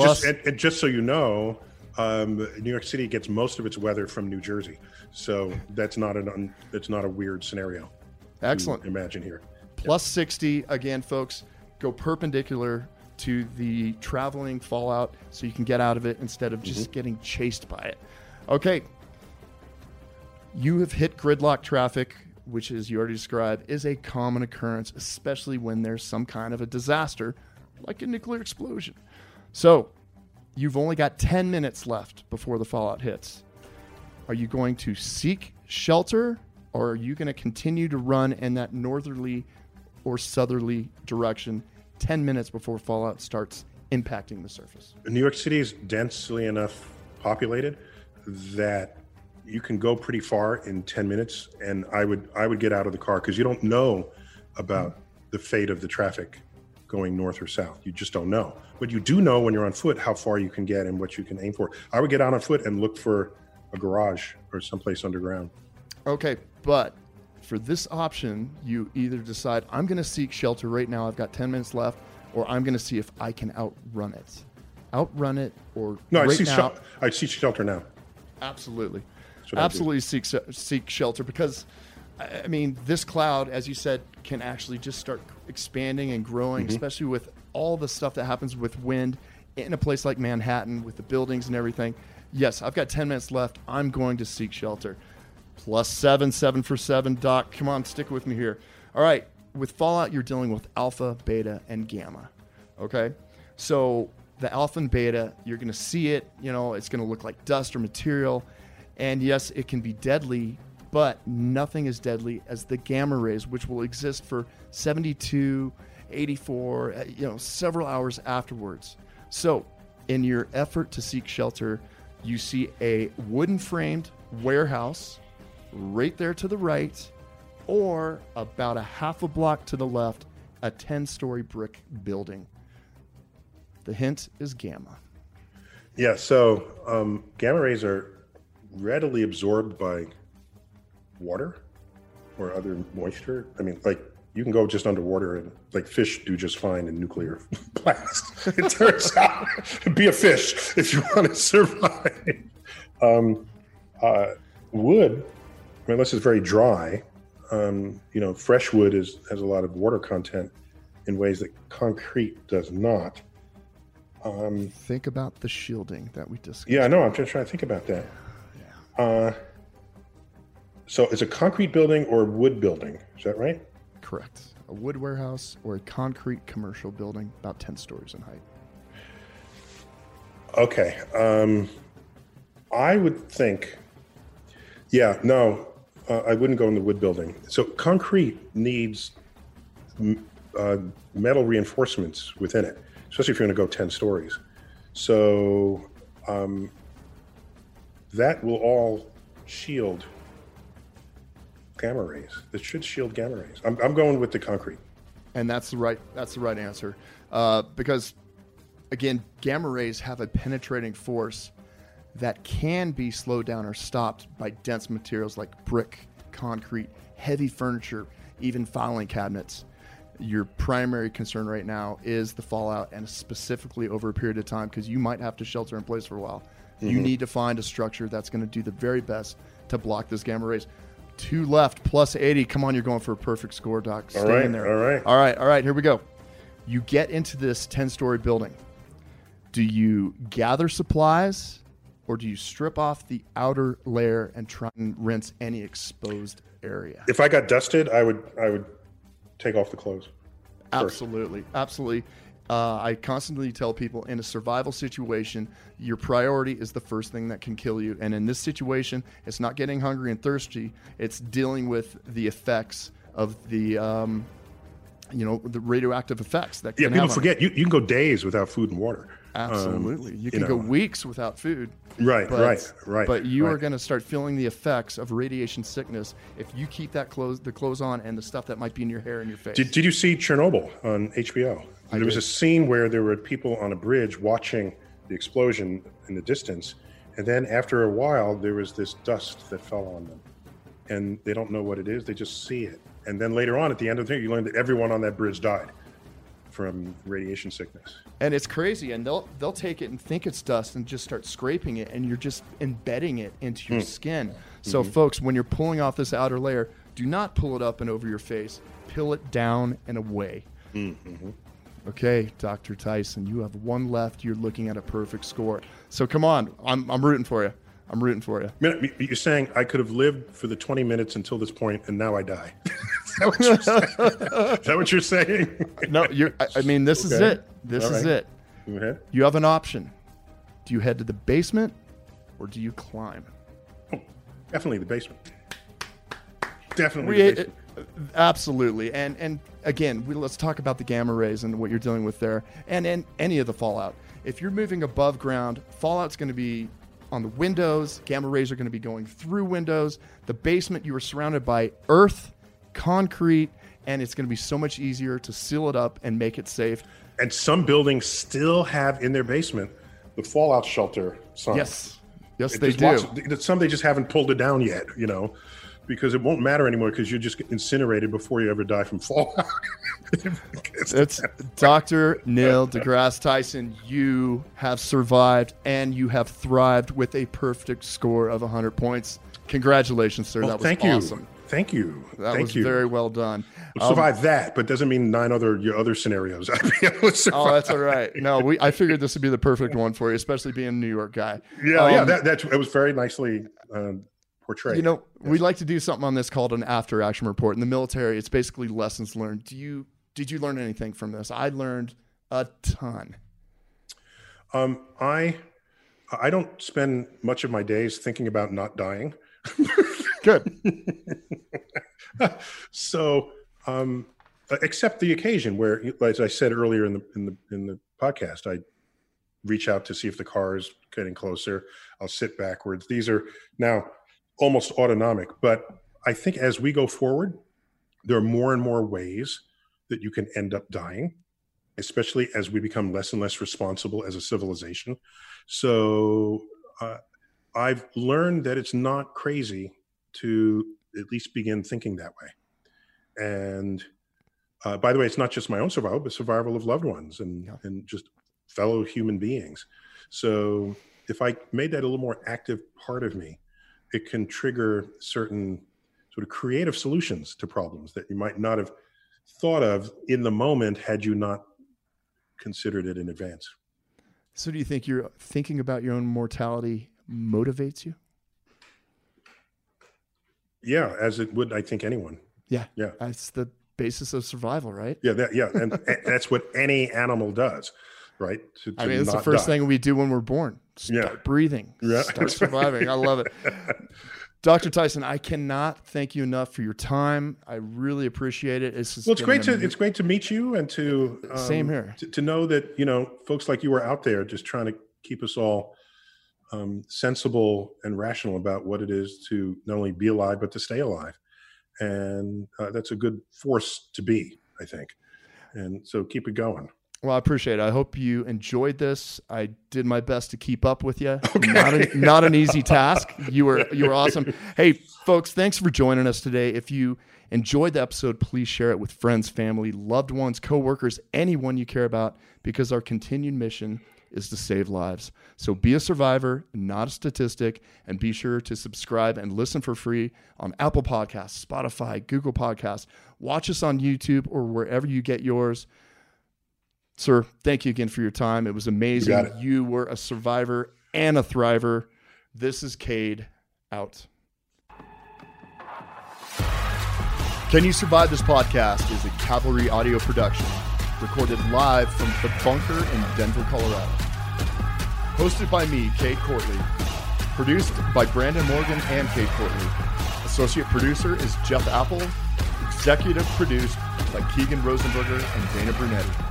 just so you know, New York City gets most of its weather from New Jersey, so that's not a weird scenario. Excellent. Imagine here plus 60 again, folks. Go perpendicular to the traveling fallout so you can get out of it instead of just getting chased by it. Okay, you have hit gridlock traffic, which as you already described is a common occurrence, especially when there's some kind of a disaster like a nuclear explosion. So you've only got 10 minutes left before the fallout hits. Are you going to seek shelter, or are you going to continue to run in that northerly or southerly direction 10 minutes before fallout starts impacting the surface? New York City is densely enough populated that you can go pretty far in 10 minutes, and I would get out of the car because you don't know about the fate of the traffic going north or south. You just don't know. But you do know when you're on foot how far you can get and what you can aim for. I would get out on foot and look for a garage or someplace underground. Okay, but for this option, you either decide, I'm going to seek shelter right now, I've got 10 minutes left, or I'm going to see if I can outrun it. I'd seek shelter now. Absolutely. Absolutely seek shelter, because I mean, this cloud, as you said, can actually just start expanding and growing, especially with all the stuff that happens with wind in a place like Manhattan with the buildings and everything. Yes, I've got 10 minutes left. I'm going to seek shelter. Plus 7 for 7, Doc. Come on, stick with me here. All right. With fallout, you're dealing with alpha, beta, and gamma. Okay? So the alpha and beta, you're going to see it. It's going to look like dust or material. And yes, it can be deadly, but nothing is deadly as the gamma rays, which will exist for 72, 84, several hours afterwards. So in your effort to seek shelter, you see a wooden framed warehouse right there to the right, or about a half a block to the left, a 10-story brick building. The hint is gamma. Yeah, so gamma rays are readily absorbed by water or other moisture. I mean, like, you can go just underwater and like fish do just fine in nuclear blast. It turns out, be a fish if you want to survive. Wood, I mean, unless it's very dry, you know, fresh wood has a lot of water content in ways that concrete does not. Think about the shielding that we discussed. Yeah, I know. I'm just trying to think about that. Yeah. So it's a concrete building or a wood building. Is that right? Correct. A wood warehouse or a concrete commercial building about 10 stories in height. Okay. I would think, yeah, no, I wouldn't go in the wood building. So concrete needs metal reinforcements within it, especially if you're going to go 10 stories. So that will all shield gamma rays. It should shield gamma rays. I'm going with the concrete. And that's the right answer. Because, again, gamma rays have a penetrating force that can be slowed down or stopped by dense materials like brick, concrete, heavy furniture, even filing cabinets. Your primary concern right now is the fallout, and specifically over a period of time, because you might have to shelter in place for a while. Mm-hmm. You need to find a structure that's going to do the very best to block those gamma rays. Two left, plus 80. Come on, you're going for a perfect score, Doc. Stay in there. All right, here we go. You get into this 10-story building. Do you gather supplies, or do you strip off the outer layer and try and rinse any exposed area? If I got dusted, I would take off the clothes. Absolutely. I constantly tell people, in a survival situation, your priority is the first thing that can kill you. And in this situation, it's not getting hungry and thirsty. It's dealing with the effects of the radioactive effects that can happen. Yeah, people forget you can go days without food and water. Absolutely. You can go weeks without food. Right. But you are going to start feeling the effects of radiation sickness if you keep the clothes on and the stuff that might be in your hair and your face. Did you see Chernobyl on HBO? There was a scene where there were people on a bridge watching the explosion in the distance. And then after a while, there was this dust that fell on them. And they don't know what it is. They just see it. And then later on, at the end of the thing, you learn that everyone on that bridge died from radiation sickness. And it's crazy, and they'll take it and think it's dust and just start scraping it, and you're just embedding it into your skin. So folks, when you're pulling off this outer layer, do not pull it up and over your face. Peel it down and away. Mm-hmm. Okay, Dr. Tyson, you have one left. You're looking at a perfect score. So come on, I'm rooting for you. You're saying I could have lived for the 20 minutes until this point, and now I die. Is that what you're saying? No, this is it. This is it. Mm-hmm. You have an option. Do you head to the basement, or do you climb? Oh, definitely the basement. Absolutely. And again, let's talk about the gamma rays and what you're dealing with there, and any of the fallout. If you're moving above ground, fallout's going to be on the windows. Gamma rays are going to be going through windows. The basement, you are surrounded by earth, concrete, and it's going to be so much easier to seal it up and make it safe. And some buildings still have in their basement the fallout shelter sign. Yes, they do. Some they just haven't pulled it down yet, because it won't matter anymore, because you just get incinerated before you ever die from fallout. It's Dr. Neil deGrasse Tyson. You have survived and you have thrived with a perfect score of 100 points. Congratulations, sir. Well, that was awesome. Thank you. That was very well done. We'll survive that, but doesn't mean your other scenarios I'd be able to survive. Oh, that's all right. No, I figured this would be the perfect one for you, especially being a New York guy. Yeah, it was very nicely portrayed. We like to do something on this called an after-action report. In the military, it's basically lessons learned. Did you learn anything from this? I learned a ton. I don't spend much of my days thinking about not dying. Good. So, except the occasion where, as I said earlier in the podcast, I reach out to see if the car is getting closer. I'll sit backwards. These are now almost autonomic, but I think as we go forward, there are more and more ways that you can end up dying. especially as we become less and less responsible as a civilization. So I've learned that it's not crazy to at least begin thinking that way. And by the way, it's not just my own survival, but survival of loved ones and, yeah, and just fellow human beings. So if I made that a little more active part of me, it can trigger certain sort of creative solutions to problems that you might not have thought of in the moment had you not considered it in advance. So do you think you're thinking about your own mortality motivates you? Yeah, as it would, I think, anyone. Yeah. Yeah. That's the basis of survival, right? Yeah. Yeah. And that's what any animal does, right? I mean, it's the first thing we do when we're born. Start breathing. Yeah. Start surviving. Right. I love it. Dr. Tyson, I cannot thank you enough for your time. I really appreciate it. It's great to meet you and to same here. To know that, you know, folks like you are out there just trying to keep us all sensible and rational about what it is to not only be alive, but to stay alive. And that's a good force to be, I think. And so keep it going. Well, I appreciate it. I hope you enjoyed this. I did my best to keep up with you. Okay. Not an easy task. You were awesome. Hey, folks, thanks for joining us today. If you enjoyed the episode, please share it with friends, family, loved ones, coworkers, anyone you care about, because our continued mission is to save lives. So be a survivor, not a statistic, and be sure to subscribe and listen for free on Apple Podcasts, Spotify, Google Podcasts. Watch us on YouTube or wherever you get yours. Sir, thank you again for your time. It was amazing. You were a survivor and a thriver. This is Cade out. Can You Survive This Podcast is a Cavalry Audio production, recorded live from the bunker in Denver, Colorado. Hosted by me, Cade Courtley. Produced by Brandon Morgan and Cade Courtley. Associate producer is Jeff Apple. Executive produced by Keegan Rosenberger and Dana Brunetti.